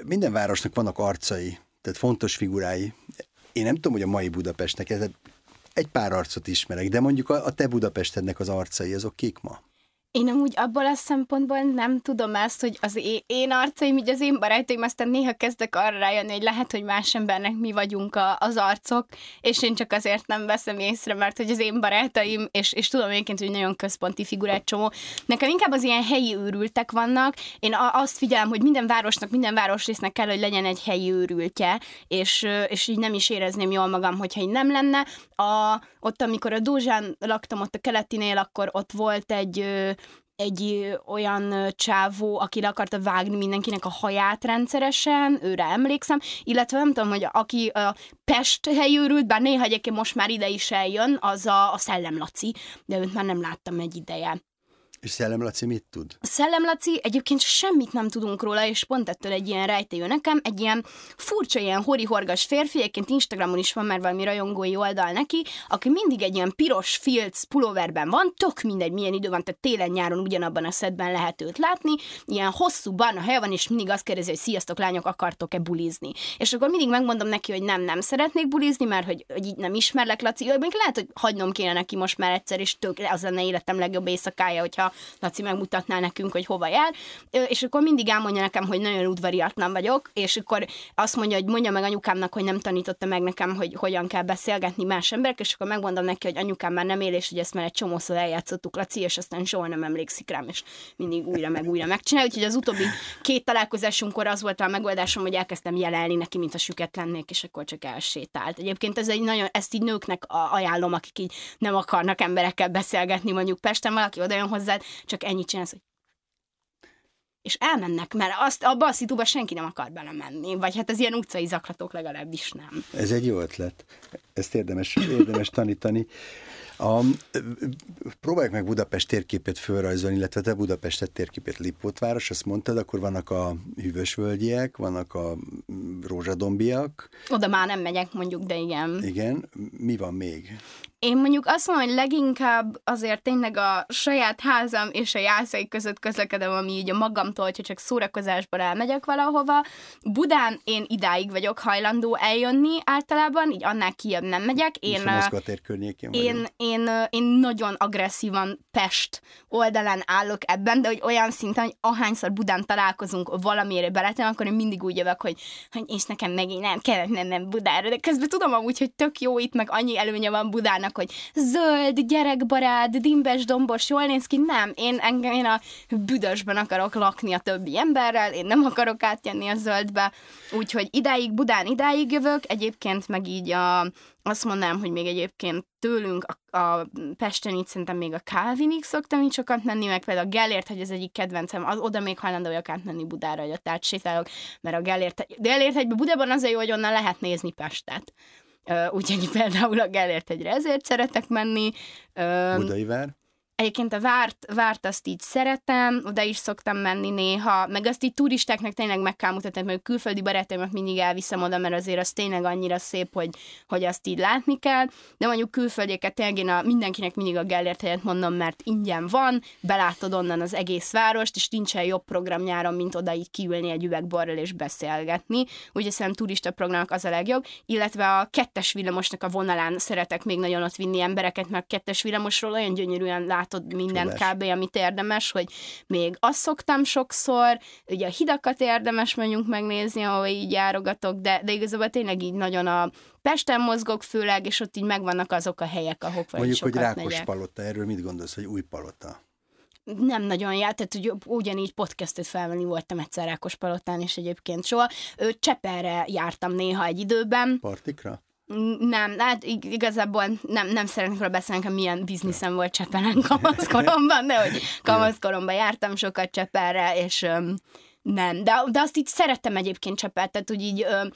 Minden városnak vannak arcai, tehát fontos figurái. Én nem tudom, hogy a mai Budapestnek, egy pár arcot ismerek, de mondjuk a, a te Budapestednek az arcai, azok kik ma? Én amúgy abból a szempontból nem tudom ezt, hogy az én arcaim, így az én barátaim, aztán néha kezdek arra rájönni, hogy lehet, hogy más embernek mi vagyunk a, az arcok, és én csak azért nem veszem észre, mert hogy az én barátaim, és, és tudom egyébként, hogy nagyon központi figurát csomó. Nekem inkább az ilyen helyi őrültek vannak. Én azt figyelem, hogy minden városnak, minden városrésznek kell, hogy legyen egy helyi őrültje, és, és így nem is érezném jól magam, hogyha így nem lenne. A, ott, amikor a Dózsán laktam, ott a Keletinél, akkor ott volt egy... egy olyan csávó, aki le akarta vágni mindenkinek a haját rendszeresen, őre emlékszem, illetve nem tudom, hogy aki a Pest helyőrült, bár néha egyébként most már ide is eljön, az a, a Szellem Laci, de őt már nem láttam egy ideje. És Szellem Laci mit tud? A Szellem Laci, egyébként semmit nem tudunk róla, és pont ettől egy ilyen rejtélyő nekem, egy ilyen furcsa, ilyen horihorgas férfi, egyébként Instagramon is van már valami rajongói oldal neki, aki mindig egy ilyen piros filc pulóverben van, tök mindegy, milyen idő van, tehát télen-nyáron ugyanabban a szedben lehet őt látni, ilyen hosszú barna haja van, és mindig azt kérdezi, hogy sziasztok lányok, akartok-e bulizni? És akkor mindig megmondom neki, hogy nem, nem szeretnék bulizni, mert hogy, hogy így nem ismerlek, Laci, még lehet, hogy hagynom kéne neki most már egyszer, és tök, az lenne életem legjobb éjszakája, hogyha Laci megmutatná nekünk, hogy hova jár, és akkor mindig elmondja nekem, hogy nagyon udvariatlan vagyok, és akkor azt mondja, hogy mondja meg anyukámnak, hogy nem tanította meg nekem, hogy hogyan kell beszélgetni más emberek, és akkor megmondom neki, hogy anyukám már nem él, és hogy ezt már egy csomószor eljátszottuk, Laci, és aztán soha nem emlékszik rám, és mindig újra meg újra megcsinálja. Úgyhogy az utóbbi két találkozásunkkor az volt a megoldásom, hogy elkezdtem jelelni neki, mint a süket lennék, és akkor csak elsétált. Egyébként ez egy nagyon, ezt így nőknek ajánlom, akik így nem akarnak emberekkel beszélgetni, mondjuk Pesten, valaki oda jön hozzád, csak ennyit csinálsz, hogy... és elmennek, mert azt, abba a szitúba senki nem akar belemenni, vagy hát az ilyen utcai zaklatók legalábbis nem. Ez egy jó ötlet, ezt érdemes, érdemes tanítani. A, próbáljuk meg Budapest térképét fölrajzolni, illetve te Budapestet térképét, Lipótváros, azt mondtad, akkor vannak a hűvösvölgyiek, vannak a rózsadombiak. Oda már nem megyek mondjuk, de igen. Igen, mi van még? Én mondjuk azt mondom, hogy leginkább azért tényleg a saját házam és a Jászai között közlekedem, ami így a magamtól, hogyha csak szórakozásban elmegyek valahova. Budán én idáig vagyok hajlandó eljönni általában, így annál kijebb nem megyek. Én, és a Moszkva tér környékén én, én, én nagyon agresszívan Pest oldalán állok ebben, de hogy olyan szinten, hogy ahányszor Budán találkozunk valamire beletem, akkor én mindig úgy jövök, hogy, hogy és nekem megint nem kellett mennem Budára, de közben tudom amúgy, hogy tök jó itt, meg annyi előnye van Budának, hogy zöld, gyerekbarát, dimbes, dombos, jól néz ki, nem. Én, engem, én a büdösben akarok lakni a többi emberrel, én nem akarok átjönni a zöldbe, úgyhogy idáig, Budán idáig jövök, egyébként meg így a, azt mondanám, hogy még egyébként tőlünk a, a Pesten így szerintem még a Calvinig szoktam így sokat menni, meg például a Gellért, hogy az egyik kedvencem, az, oda még hajlandó vagyok átmenni Budára, hogy ott átsétálok, mert a Gellért, Gellért hegyben Budában az a jó, hogy onnan lehet nézni Pestet. Uh, úgyhogy például a Gellérthegyre ezért szeretek menni. Uh, Budai vár? Egyébként a várt, várt azt így szeretem, oda is szoktam menni néha, meg azt így turistáknak tényleg meg kell mutatni, mert külföldi barátaimat mindig elviszem oda, mert azért az tényleg annyira szép, hogy, hogy azt így látni kell, de mondjuk külföldieket tényleg én a, mindenkinek mindig a Gellérthegyet mondom, mert ingyen van, belátod onnan az egész várost, és nincsen jobb program nyáron, mint oda így kiülni egy üvegborral és beszélgetni, úgyhogy szerintem turista programnak az a legjobb, illetve a kettes villamosnak a vonalán szeretek még nagyon ott vinni embereket, mert a kettes villamosról olyan gyönyörűen lát látod mindent kb. Amit érdemes, hogy még azt szoktam sokszor, ugye a hidakat érdemes menjünk megnézni, ahol így járogatok, de, de igazából tényleg így nagyon a Pesten mozgok főleg, és ott így megvannak azok a helyek, ahol sokat megyek. Mondjuk, hogy Rákospalota, erről mit gondolsz, hogy Újpalota? nem nagyon járt, tehát hogy ugyanígy podcastot felvenni voltam egyszer Rákospalotán, és egyébként soha. Cseperre jártam néha egy időben. Partikra? Nem, hát igazából nem, nem szeretnék róla beszélni, hogy milyen bizniszem ja. volt Cseperen kamaszkoromban, de hogy kamaszkoromban jártam sokat Cseperre, és öm, nem. De, de azt így szerettem egyébként Csepert, tehát úgy így, öm,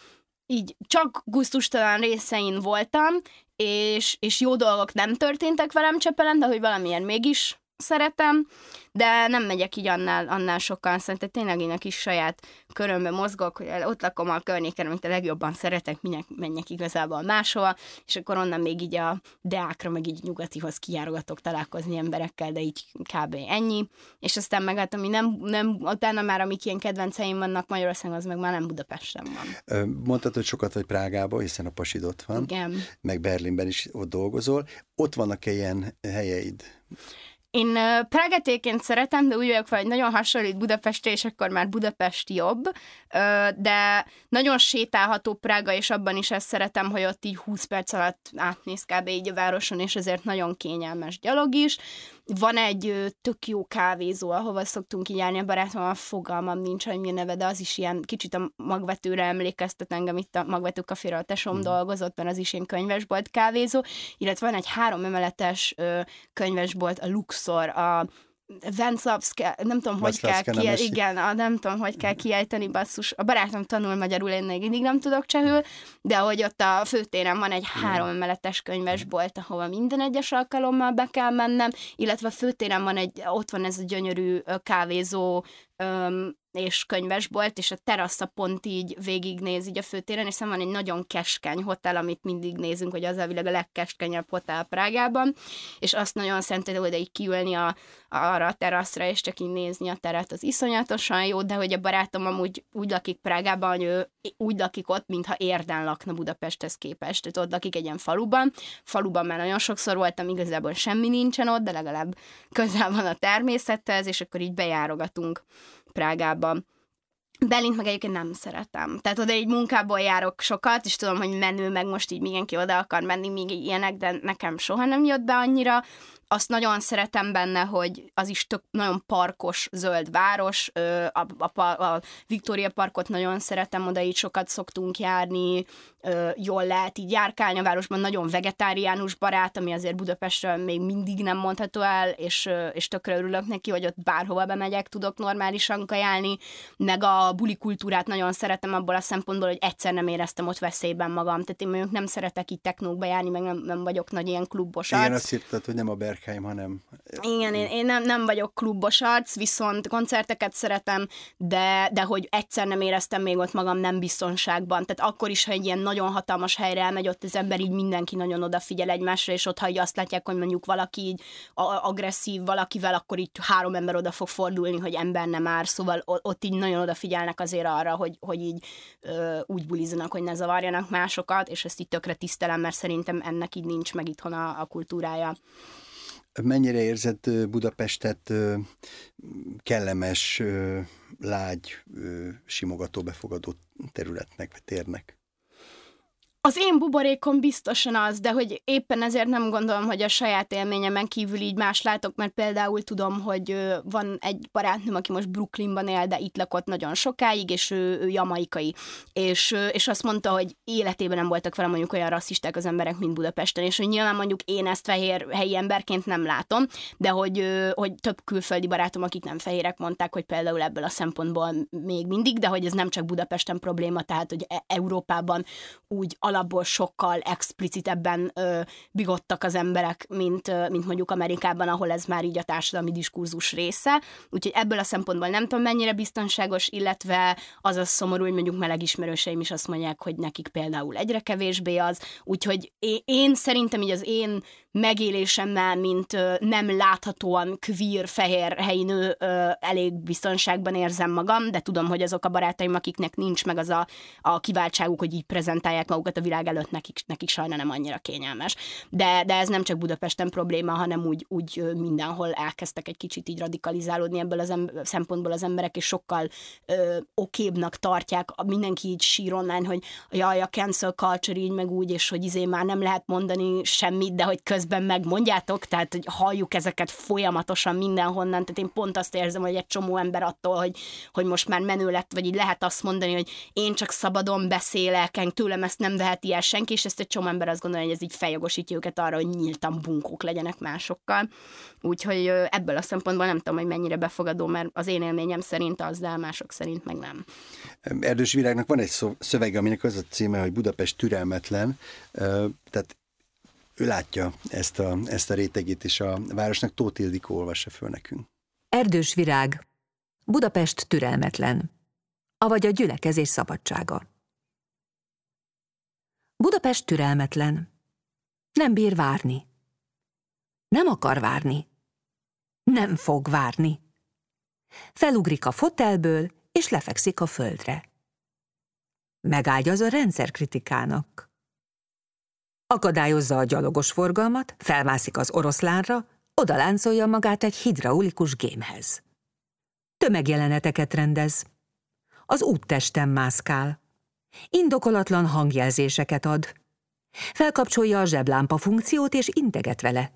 így csak gusztustalan részein voltam, és, és jó dolgok nem történtek velem Cseperen, de hogy valamilyen mégis szeretem, de nem megyek így annál, annál sokkal, szerintem tényleg én a kis saját körömbe mozgok, hogy ott lakom a környéken, amit a legjobban szeretek, minek menjek igazából máshova, és akkor onnan még így a Deákra, meg így nyugatihoz kijárogatok találkozni emberekkel, de így kb. Ennyi, és aztán meg hát, ami nem, nem utána már, amik ilyen kedvenceim vannak Magyarországon, az meg már nem Budapesten van. Mondtad, hogy sokat vagy Prágában, hiszen a pasid ott van. Igen. Meg Berlinben is ott dolgozol. Ott vannak-e ilyen helyeid? Én Prágát egyébként szeretem, de úgy vagyok, hogy nagyon hasonlít Budapestre, és akkor már Budapest jobb, de nagyon sétálható Prága, és abban is ezt szeretem, hogy ott így húsz perc alatt átnéz kb. Így a városon, és ezért nagyon kényelmes gyalog is. Van egy tök jó kávézó, ahova szoktunk így járni, a barátom, a fogalmam nincs, hogy mi a neve, de az is ilyen kicsit a Magvetőre emlékeztet engem, itt a Magvető kaféra a tesóm mm. dolgozott, mert az is ilyen könyvesbolt kávézó, illetve van egy három emeletes könyvesbolt, a Luxor, a Venclavszka, nem tudom, hogy kell, kiel, igen, a, nem tudom, hogy kell kiejteni, basszus. A barátom tanul magyarul, én még nem tudok csehül, de hogy ott a főtéren van egy három emeletes könyvesbolt, ahova minden egyes alkalommal be kell mennem, illetve a főtéren van egy, ott van ez a gyönyörű kávézó öm, és könyvesbolt, és a terasza pont így végignéz így a főtéren, és szóval van egy nagyon keskeny hotel, amit mindig nézünk, hogy az elvileg a legkeskenyebb hotel Prágában, és azt nagyon szented, hogy így kiülni a, arra a teraszra, és csak így nézni a teret, az iszonyatosan jó, de hogy a barátom amúgy úgy lakik Prágában, hogy ő úgy lakik ott, mintha Érden lakna Budapesthez képest, tehát ott lakik egy ilyen faluban, faluban már nagyon sokszor voltam, igazából semmi nincsen ott, de legalább közel van a természethez, és akkor így bejárogatunk Prágában. Berlint meg egyébként nem szeretem. Tehát oda így munkából járok sokat, és tudom, hogy menő, meg most így mindenki oda akar menni, még ilyenek, de nekem soha nem jött be annyira. Azt nagyon szeretem benne, hogy az is tök, nagyon parkos, zöld város, a, a, a Victoria Parkot nagyon szeretem, oda így sokat szoktunk járni, jól lehet így járkálni a városban, nagyon vegetáriánus barát, ami azért Budapestről még mindig nem mondható el, és, és tökre örülök neki, hogy ott bárhova bemegyek, tudok normálisan kajálni, meg a bulikultúrát nagyon szeretem abból a szempontból, hogy egyszer nem éreztem ott veszélyben magam, tehát én mondjuk nem szeretek így teknókba járni, meg nem, nem vagyok nagy ilyen klubos arc. Igen, azt hittad, hogy nem a ber- hanem... Igen, én, én nem, nem vagyok klubos arc, viszont koncerteket szeretem, de, de hogy egyszer nem éreztem még ott magam nem biztonságban. Tehát akkor is, ha egy ilyen nagyon hatalmas helyre elmegy, ott az ember így mindenki nagyon odafigyel egymásra, és ott, ha így azt látják, hogy mondjuk valaki így agresszív valakivel, akkor így három ember oda fog fordulni, hogy ember nem ár, szóval ott így nagyon odafigyelnek azért arra, hogy, hogy így ö, úgy bulizzanak, hogy ne zavarjanak másokat, és ezt így tökre tisztelem, mert szerintem ennek így nincs meg itthon a, a kultúrája. Mennyire érzed Budapestet kellemes, lágy, simogató, befogadó területnek, vagy térnek? Az én buborékom biztosan az, de hogy éppen ezért nem gondolom, hogy a saját élményemen kívül így más látok, mert például tudom, hogy van egy barátnőm, aki most Brooklynban él, de itt lakott nagyon sokáig, és ő, ő jamaikai. És, és azt mondta, hogy életében nem voltak vele mondjuk olyan rasszisták az emberek, mint Budapesten, és hogy nyilván mondjuk én ezt fehér helyi emberként nem látom, de hogy, hogy több külföldi barátom, akik nem fehérek, mondták, hogy például ebből a szempontból még mindig, de hogy ez nem csak Budapesten probléma, tehát hogy Európában úgy alapból sokkal explicitebben ö, bigottak az emberek, mint, ö, mint mondjuk Amerikában, ahol ez már így a társadalmi diskurzus része. Úgyhogy ebből a szempontból nem tudom, mennyire biztonságos, illetve az a szomorú, hogy mondjuk meleg ismerőseim is azt mondják, hogy nekik például egyre kevésbé az. Úgyhogy én, én szerintem így az én megélésemmel, mint ö, nem láthatóan queer, fehér helyi nő ö, elég biztonságban érzem magam, de tudom, hogy azok a barátaim, akiknek nincs meg az a, a kiváltságuk, hogy így prezentálják magukat a világ előtt, nekik, nekik sajna nem annyira kényelmes. De, de ez nem csak Budapesten probléma, hanem úgy, úgy mindenhol elkezdtek egy kicsit így radikalizálódni ebből az em- szempontból az emberek, és sokkal ö, okébbnak tartják, mindenki így sír online, hogy jaj, a cancel culture így meg úgy, és hogy izé már nem lehet mondani semmit, de hogy köz közben megmondjátok, tehát hogy halljuk ezeket folyamatosan mindenhonnan, tehát én pont azt érzem, hogy egy csomó ember attól, hogy, hogy most már menő lett, vagy így lehet azt mondani, hogy én csak szabadon beszélek, tőlem ezt nem veheti el senki, és ezt egy csomó ember azt gondolja, hogy ez így feljogosítja őket arra, hogy nyíltan bunkók legyenek másokkal. Úgyhogy ebből a szempontból nem tudom, hogy mennyire befogadó, mert az én élményem szerint az, de mások szerint meg nem. Erdős Virágnak van egy szövege, aminek az a címe, hogy Budapest türelmetlen, tehát ő látja ezt a, ezt a rétegét is a városnak. Tóth Ildikó olvassa föl nekünk. Erdős Virág, Budapest türelmetlen, avagy a gyülekezés szabadsága. Budapest türelmetlen, nem bír várni, nem akar várni, nem fog várni. Felugrik a fotelből, és lefekszik a földre. Megágyaz a rendszerkritikának. Akadályozza a gyalogos forgalmat, felmászik az oroszlánra, odaláncolja magát egy hidraulikus gémhez. Tömegjeleneteket rendez. Az úttesten mászkál. Indokolatlan hangjelzéseket ad. Felkapcsolja a zseblámpa funkciót és integet vele.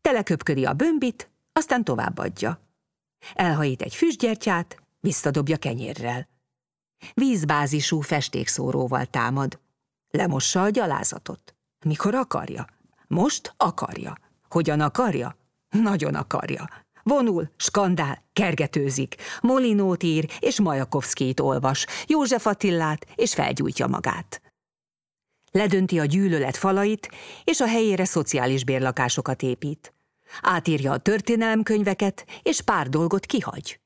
Teleköpködi a bömbit, aztán továbbadja. Elhajít egy füstgyertyát, visszadobja kenyérrel. Vízbázisú festékszóróval támad. Lemossa a gyalázatot. Mikor akarja? Most akarja. Hogyan akarja? Nagyon akarja. Vonul, skandál, kergetőzik, Molinót ír és Majakovszkit olvas, József Attilát és felgyújtja magát. Ledönti a gyűlölet falait, és a helyére szociális bérlakásokat épít. Átírja a történelemkönyveket, és pár dolgot kihagy.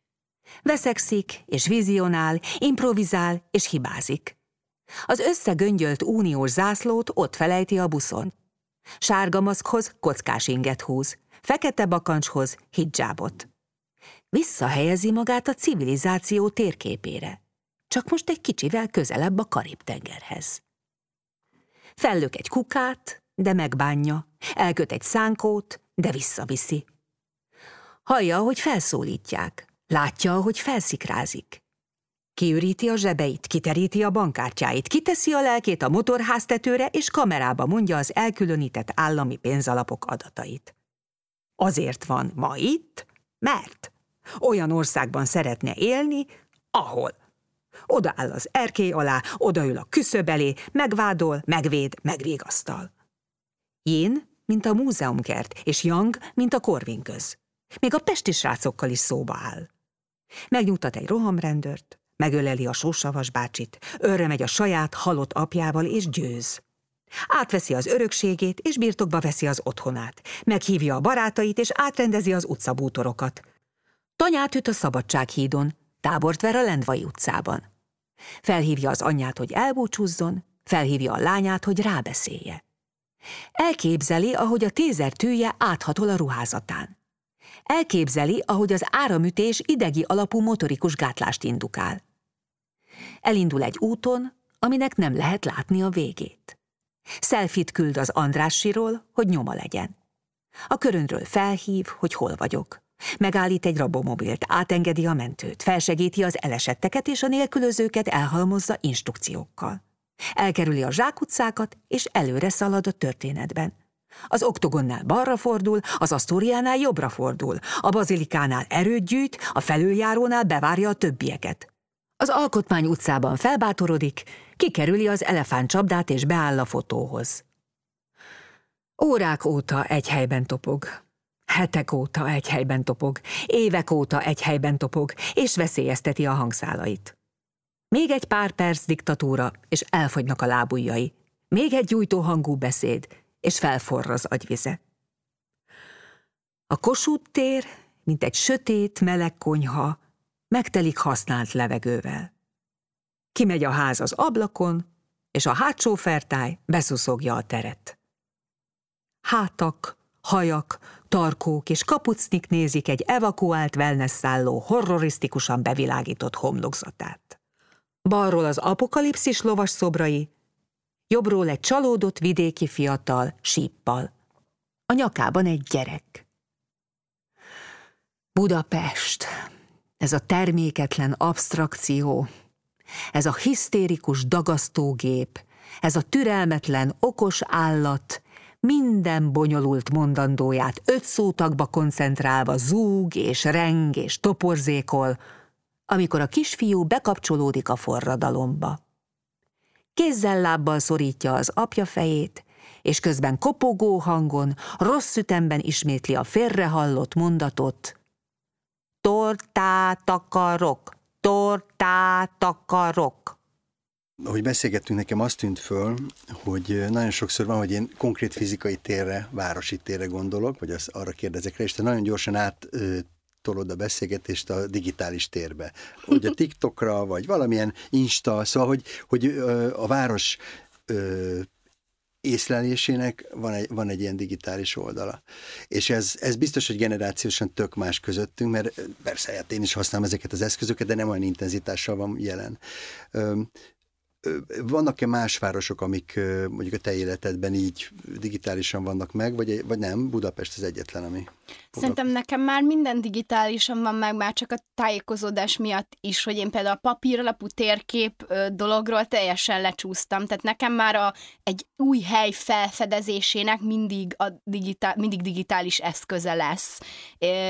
Veszekszik, és vizionál, improvizál, és hibázik. Az összegöngyölt uniós zászlót ott felejti a buszon. Sárga maszkhoz kockás inget húz, fekete bakancshoz hidzsábot. Visszahelyezi magát a civilizáció térképére, csak most egy kicsivel közelebb a Karib-tengerhez. Fellök egy kukát, de megbánja, elköt egy szánkót, de visszaviszi. Hallja, hogy felszólítják, látja, hogy felszikrázik. Kiüríti a zsebeit, kiteríti a bankkártyáit, kiteszi a lelkét a motorháztetőre, és kamerába mondja az elkülönített állami pénzalapok adatait. Azért van ma itt, mert olyan országban szeretne élni, ahol. Oda áll az erkély alá, odaül a küszöb elé, megvádol, megvéd, megvégasztal. Jén, mint a múzeumkert, és Yang, mint a Korvinköz. Még a pesti srácokkal is szóba áll. Megnyugtat egy rohamrendőrt, megöleli a sósavas bácsit, örre megy a saját halott apjával, és győz. Átveszi az örökségét, és birtokba veszi az otthonát. Meghívja a barátait, és átrendezi az utcabútorokat. Tanyát üt a Szabadsághídon, tábort ver a Lendvai utcában. Felhívja az anyját, hogy elbúcsúzzon, felhívja a lányát, hogy rábeszélje. Elképzeli, ahogy a tézer tűje áthatol a ruházatán. Elképzeli, ahogy az áramütés idegi alapú motorikus gátlást indukál. Elindul egy úton, aminek nem lehet látni a végét. Selfit küld az Andrássiról, hogy nyoma legyen. A körönről felhív, hogy hol vagyok. Megállít egy rabomobilt, átengedi a mentőt, felsegíti az elesetteket és a nélkülözőket elhalmozza instrukciókkal. Elkerüli a zsákutcákat és előre szalad a történetben. Az Oktogonnál balra fordul, az Asztóriánál jobbra fordul, a Bazilikánál erőt gyűjt, a felüljárónál bevárja a többieket. Az Alkotmány utcában felbátorodik, kikerüli az elefántcsapdát és beáll a fotóhoz. Órák óta egy helyben topog. Hetek óta egy helyben topog, évek óta egy helyben topog, és veszélyezteti a hangszálait. Még egy pár perc diktatúra, és elfogynak a lábujjai. Még egy gyújtóhangú beszéd, és felforr az agyvize. A Kossuth tér, mint egy sötét, meleg konyha, megtelik használt levegővel. Kimegy a ház az ablakon, és a hátsó fertály beszuszogja a teret. Hátak, hajak, tarkók és kapucnik nézik egy evakuált wellness-szálló horrorisztikusan bevilágított homlokzatát. Balról az apokalipszis lovas szobrai, jobbról egy csalódott vidéki fiatal síppal. A nyakában egy gyerek. Budapest, ez a terméketlen absztrakció, ez a hisztérikus dagasztógép, ez a türelmetlen okos állat, minden bonyolult mondandóját öt szótagba koncentrálva zúg és reng és toporzékol, amikor a kisfiú bekapcsolódik a forradalomba. Kézzel-lábbal szorítja az apja fejét, és közben kopogó hangon, rossz ütemben ismétli a félrehallott mondatot. Tortát akarok, tortát akarok. Ahogy beszélgettünk, nekem azt tűnt föl, hogy nagyon sokszor van, hogy én konkrét fizikai térre, városi térre gondolok, vagy az, arra kérdezek rá, és te nagyon gyorsan át... tolod a beszélgetést a digitális térbe. Hogy a TikTokra, vagy valamilyen Insta, szóval, hogy, hogy a város ö, észlelésének van egy, van egy ilyen digitális oldala. És ez, ez biztos, hogy generációsan tök más közöttünk, mert persze, hát én is használom ezeket az eszközöket, de nem olyan intenzitással van jelen. Ö, Vannak-e más városok, amik mondjuk a te életedben így digitálisan vannak meg, vagy, vagy nem? Budapest az egyetlen, ami... Szerintem nekem már minden digitálisan van meg, már csak a tájékozódás miatt is, hogy én például a papíralapú térkép dologról teljesen lecsúsztam. Tehát nekem már a, egy új hely felfedezésének mindig, a digitál, mindig digitális eszköze lesz.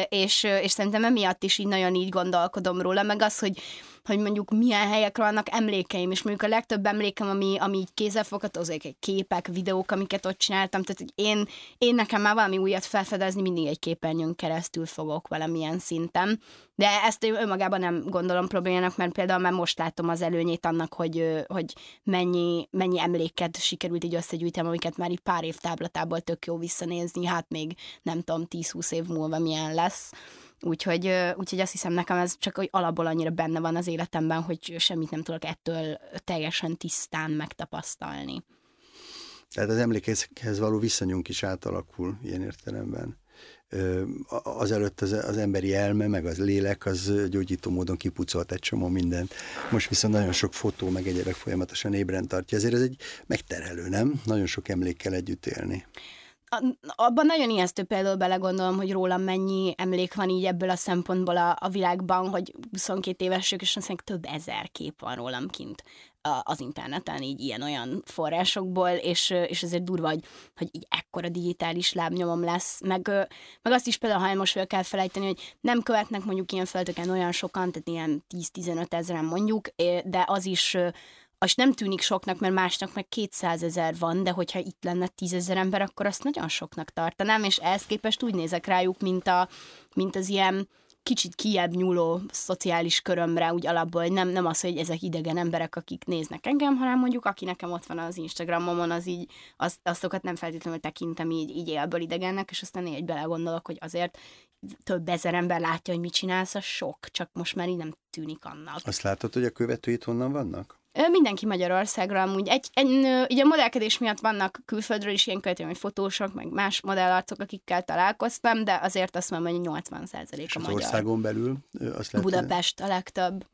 És, és szerintem emiatt is így nagyon így gondolkodom róla, meg az, hogy hogy mondjuk milyen helyekről vannak emlékeim, és mondjuk a legtöbb emlékem, ami, ami így kézzelfogható, azok egy képek, videók, amiket ott csináltam, tehát hogy én, én nekem már valami újat felfedezni mindig egy képernyőn keresztül fogok valamilyen szinten, de ezt önmagában nem gondolom problémának, mert például már most látom az előnyét annak, hogy, hogy mennyi, mennyi emléket sikerült így összegyűjtem, amiket már így pár év táblatából tök jó visszanézni, hát még nem tudom, tíz-húsz év múlva milyen lesz. Úgyhogy, úgyhogy azt hiszem nekem ez csak hogy alapból annyira benne van az életemben, hogy semmit nem tudok ettől teljesen tisztán megtapasztalni. Tehát az emlékekhez való viszonyunk is átalakul ilyen értelemben. Azelőtt az, az emberi elme, meg az lélek, az gyógyító módon kipucolt egy csomó mindent. Most viszont nagyon sok fotó, meg egyébek folyamatosan ébren tartja. Ezért ez egy megterhelő, nem? Nagyon sok emlékkel együtt élni. Abban nagyon ijesztő például belegondolom, hogy rólam mennyi emlék van így ebből a szempontból a, a világban, hogy huszonkettő évesek, és aztán több ezer kép van rólam kint az interneten, így ilyen-olyan forrásokból, és, és ezért durva, hogy, hogy így ekkora digitális lábnyomom lesz, meg, meg azt is például, ha most kell felejteni, hogy nem követnek mondjuk ilyen feltöken olyan sokan, tehát ilyen tíz-tizenöt ezeren mondjuk, de az is... És nem tűnik soknak, mert másnak meg kétszázezer van, de hogyha itt lenne tízezer ember, akkor azt nagyon soknak tartanám, és ehhez képest úgy nézek rájuk, mint, a, mint az ilyen kicsit kijebb nyúló szociális körömre, úgy alapból, nem, nem az, hogy ezek idegen emberek, akik néznek engem, hanem mondjuk, aki nekem ott van az Instagramomon, az így, azt, azokat nem feltétlenül tekintem így, így élből idegennek, és aztán így belegondolok, hogy azért több ezer ember látja, hogy mit csinálsz, a sok, csak most már így nem tűnik annak. Azt látod, hogy a követőit honnan vannak? Mindenki Magyarországra amúgy. Egy, egy, egy, a modellkedés miatt vannak külföldről is ilyen követőim, hogy fotósok, meg más modellarcok, akikkel találkoztam, de azért azt mondom, hogy nyolcvan százalék a magyar. Országon belül? Azt lehet, Budapest a legtöbb.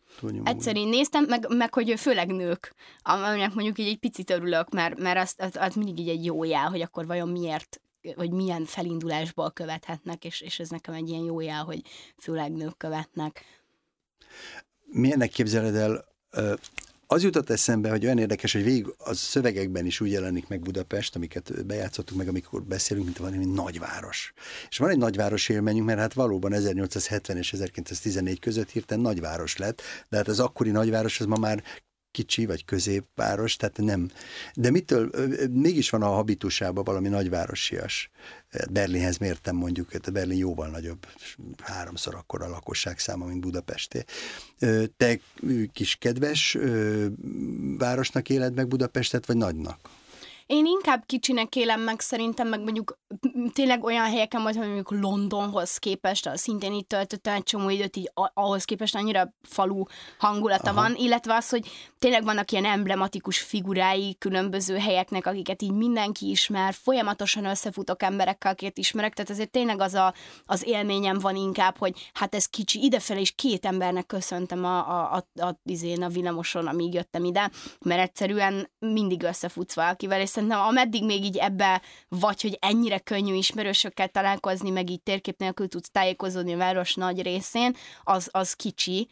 Egyszerűen néztem, meg, meg hogy főleg nők, aminek mondjuk így egy picit örülök, mert, mert azt, az, az mindig így egy jó jel, hogy akkor vajon miért, vagy milyen felindulásból követhetnek, és, és ez nekem egy ilyen jó jel, hogy főleg nők követnek. Milyennek képzeled el... Ö- Az jutott eszembe, hogy olyan érdekes, hogy végig a szövegekben is úgy jelenik meg Budapest, amiket bejátszottuk meg, amikor beszélünk, mint valami nagyváros. És van egy nagyváros élményünk, mert hát valóban ezernyolcszázhetven és ezerkilencszáztizenegy között hirtelen nagyváros lett, de hát az akkori nagyváros az ma már kicsi vagy középváros, tehát nem. De mitől, mégis van a habitusában valami nagyvárosias. Berlinhez mértem mondjuk, a Berlin jóval nagyobb, háromszor akkora a lakosság száma, mint Budapesté. Te kis kedves városnak éled meg Budapestet, vagy nagynak? Én inkább kicsinek élem meg szerintem, meg mondjuk tényleg olyan helyeken volt, hogy mondjuk Londonhoz képest, szintén itt töltöttem egy csomó időt, így ahhoz képest annyira falu hangulata Aha. van, illetve az, hogy tényleg vannak ilyen emblematikus figurái különböző helyeknek, akiket így mindenki ismer, folyamatosan összefutok emberekkel, akiket ismerek, tehát azért tényleg az a, az élményem van inkább, hogy hát ez kicsi, idefele is két embernek köszöntem a, a, a, a, izén, a villamoson, amíg jöttem ide, mert egyszerűen mindig összefutsz valakivel, és szerintem ameddig még így ebbe vagy, hogy ennyire könnyű ismerősökkel találkozni, meg így térkép nélkül tudsz tájékozódni a város nagy részén, az, az kicsi,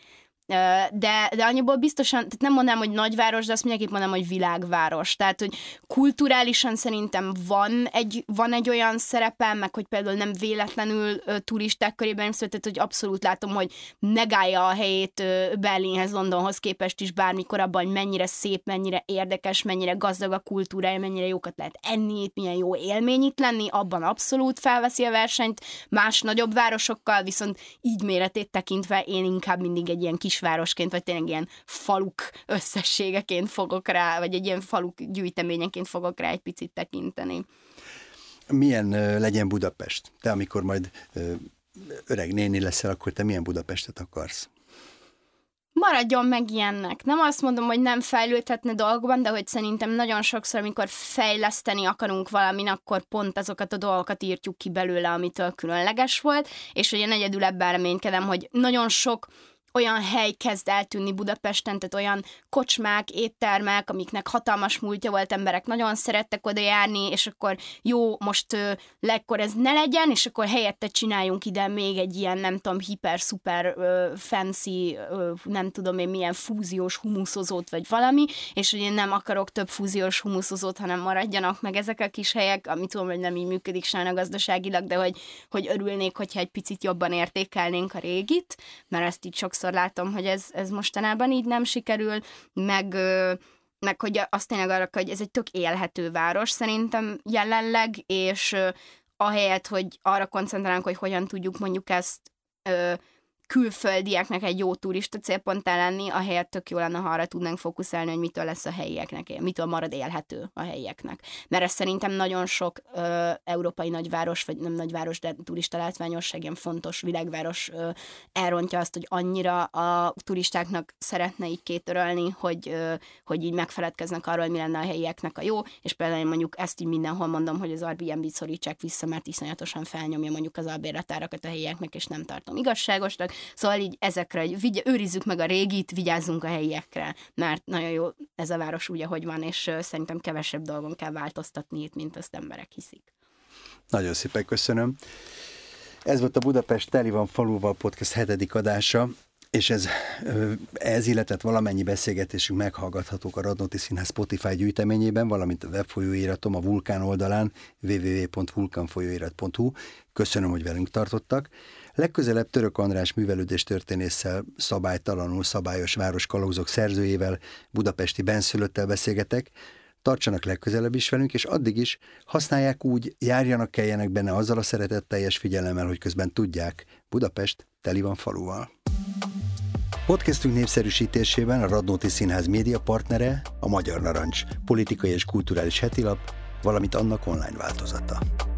De, de annyiból biztosan, tehát nem mondanám, hogy nagyváros, de azt mindenképp mondanám, hogy világváros. Tehát, hogy kulturálisan szerintem van egy, van egy olyan szerepem, meg hogy például nem véletlenül turisták körében nem született, hogy abszolút látom, hogy megállja a helyét Berlinhez, Londonhoz képest is bármikor abban, hogy mennyire szép, mennyire érdekes, mennyire gazdag a kultúrája, mennyire jókat lehet enni itt, milyen jó élmény itt lenni, abban abszolút felveszi a versenyt más nagyobb városokkal, viszont így méretét tekintve én inkább mindig egy ilyen kis városként, vagy tényleg ilyen faluk összességeként fogok rá, vagy egy ilyen faluk gyűjteményeként fogok rá egy picit tekinteni. Milyen uh, legyen Budapest? Te, amikor majd uh, öreg néni leszel, akkor te milyen Budapestet akarsz? Maradjon meg ilyennek. Nem azt mondom, hogy nem fejlődhetne dolgokban, de hogy szerintem nagyon sokszor, amikor fejleszteni akarunk valamin, akkor pont azokat a dolgokat írtjuk ki belőle, amitől különleges volt, és hogy én egyedül ebben reménykedem, hogy nagyon sok olyan hely kezd eltűnni Budapesten, tehát olyan kocsmák, éttermek, amiknek hatalmas múltja volt, emberek nagyon szerettek oda járni, és akkor jó, most ö, legkor ez ne legyen, és akkor helyette csináljunk ide még egy ilyen, nem tudom, hiper, szuper, ö, fancy, ö, nem tudom én milyen fúziós humuszozót, vagy valami, és hogy én nem akarok több fúziós humuszozót, hanem maradjanak meg ezek a kis helyek, amit tudom, hogy nem így működik sajna gazdaságilag, de hogy, hogy örülnék, hogyha egy picit jobban értékelnénk a régit, mert ezt így sokszor látom, hogy ez, ez mostanában így nem sikerül, meg, meg hogy azt tényleg arra, hogy ez egy tök élhető város szerintem jelenleg, és ahelyett, hogy arra koncentrálunk, hogy hogyan tudjuk mondjuk ezt külföldieknek egy jó turista célponttá lenni, ahelyett tök jó lenne, ha arra tudnánk fókuszálni, hogy mitől lesz a helyieknek, mitől marad élhető a helyieknek. Mert ez szerintem nagyon sok ö, európai nagyváros, vagy nem nagyváros, de turista látványosság, ilyen fontos világváros ö, elrontja azt, hogy annyira a turistáknak szeretne így kétörölni, hogy, ö, hogy így megfeledkeznek arról, hogy mi lenne a helyieknek a jó, és például mondjuk ezt így mindenhol mondom, hogy az Airbnb-t szorítsák vissza, mert iszonyatosan felnyomja mondjuk az albérletárakat a helyieknek, és nem tartom igazságosnak. Szóval így ezekre, hogy vigy, őrizzük meg a régit, vigyázzunk a helyiekre, mert nagyon jó ez a város úgy, ahogy van, és szerintem kevesebb dolgon kell változtatni itt, mint azt emberek hiszik. Nagyon szépen köszönöm. Ez volt a Budapest Teli van faluval podcast hetedik adása, és ez, ez illetett valamennyi beszélgetésünk meghallgathatók a Radnóti Színház Spotify gyűjteményében, valamint a webfolyóiratom a Vulkán oldalán double-u double-u double-u pont vulkan folyóirat pont hu. Köszönöm, hogy velünk tartottak. Legközelebb Török András művelődéstörténésszel, szabálytalanul szabályos városkalauzok szerzőjével, budapesti benszülöttel beszélgetek. Tartsanak legközelebb is velünk, és addig is használják úgy, járjanak, keljenek benne azzal a szeretetteljes figyelemmel, hogy közben tudják, Budapest teli van faluval. Podcastünk népszerűsítésében a Radnóti Színház média partnere a Magyar Narancs, politikai és kulturális hetilap, valamint annak online változata.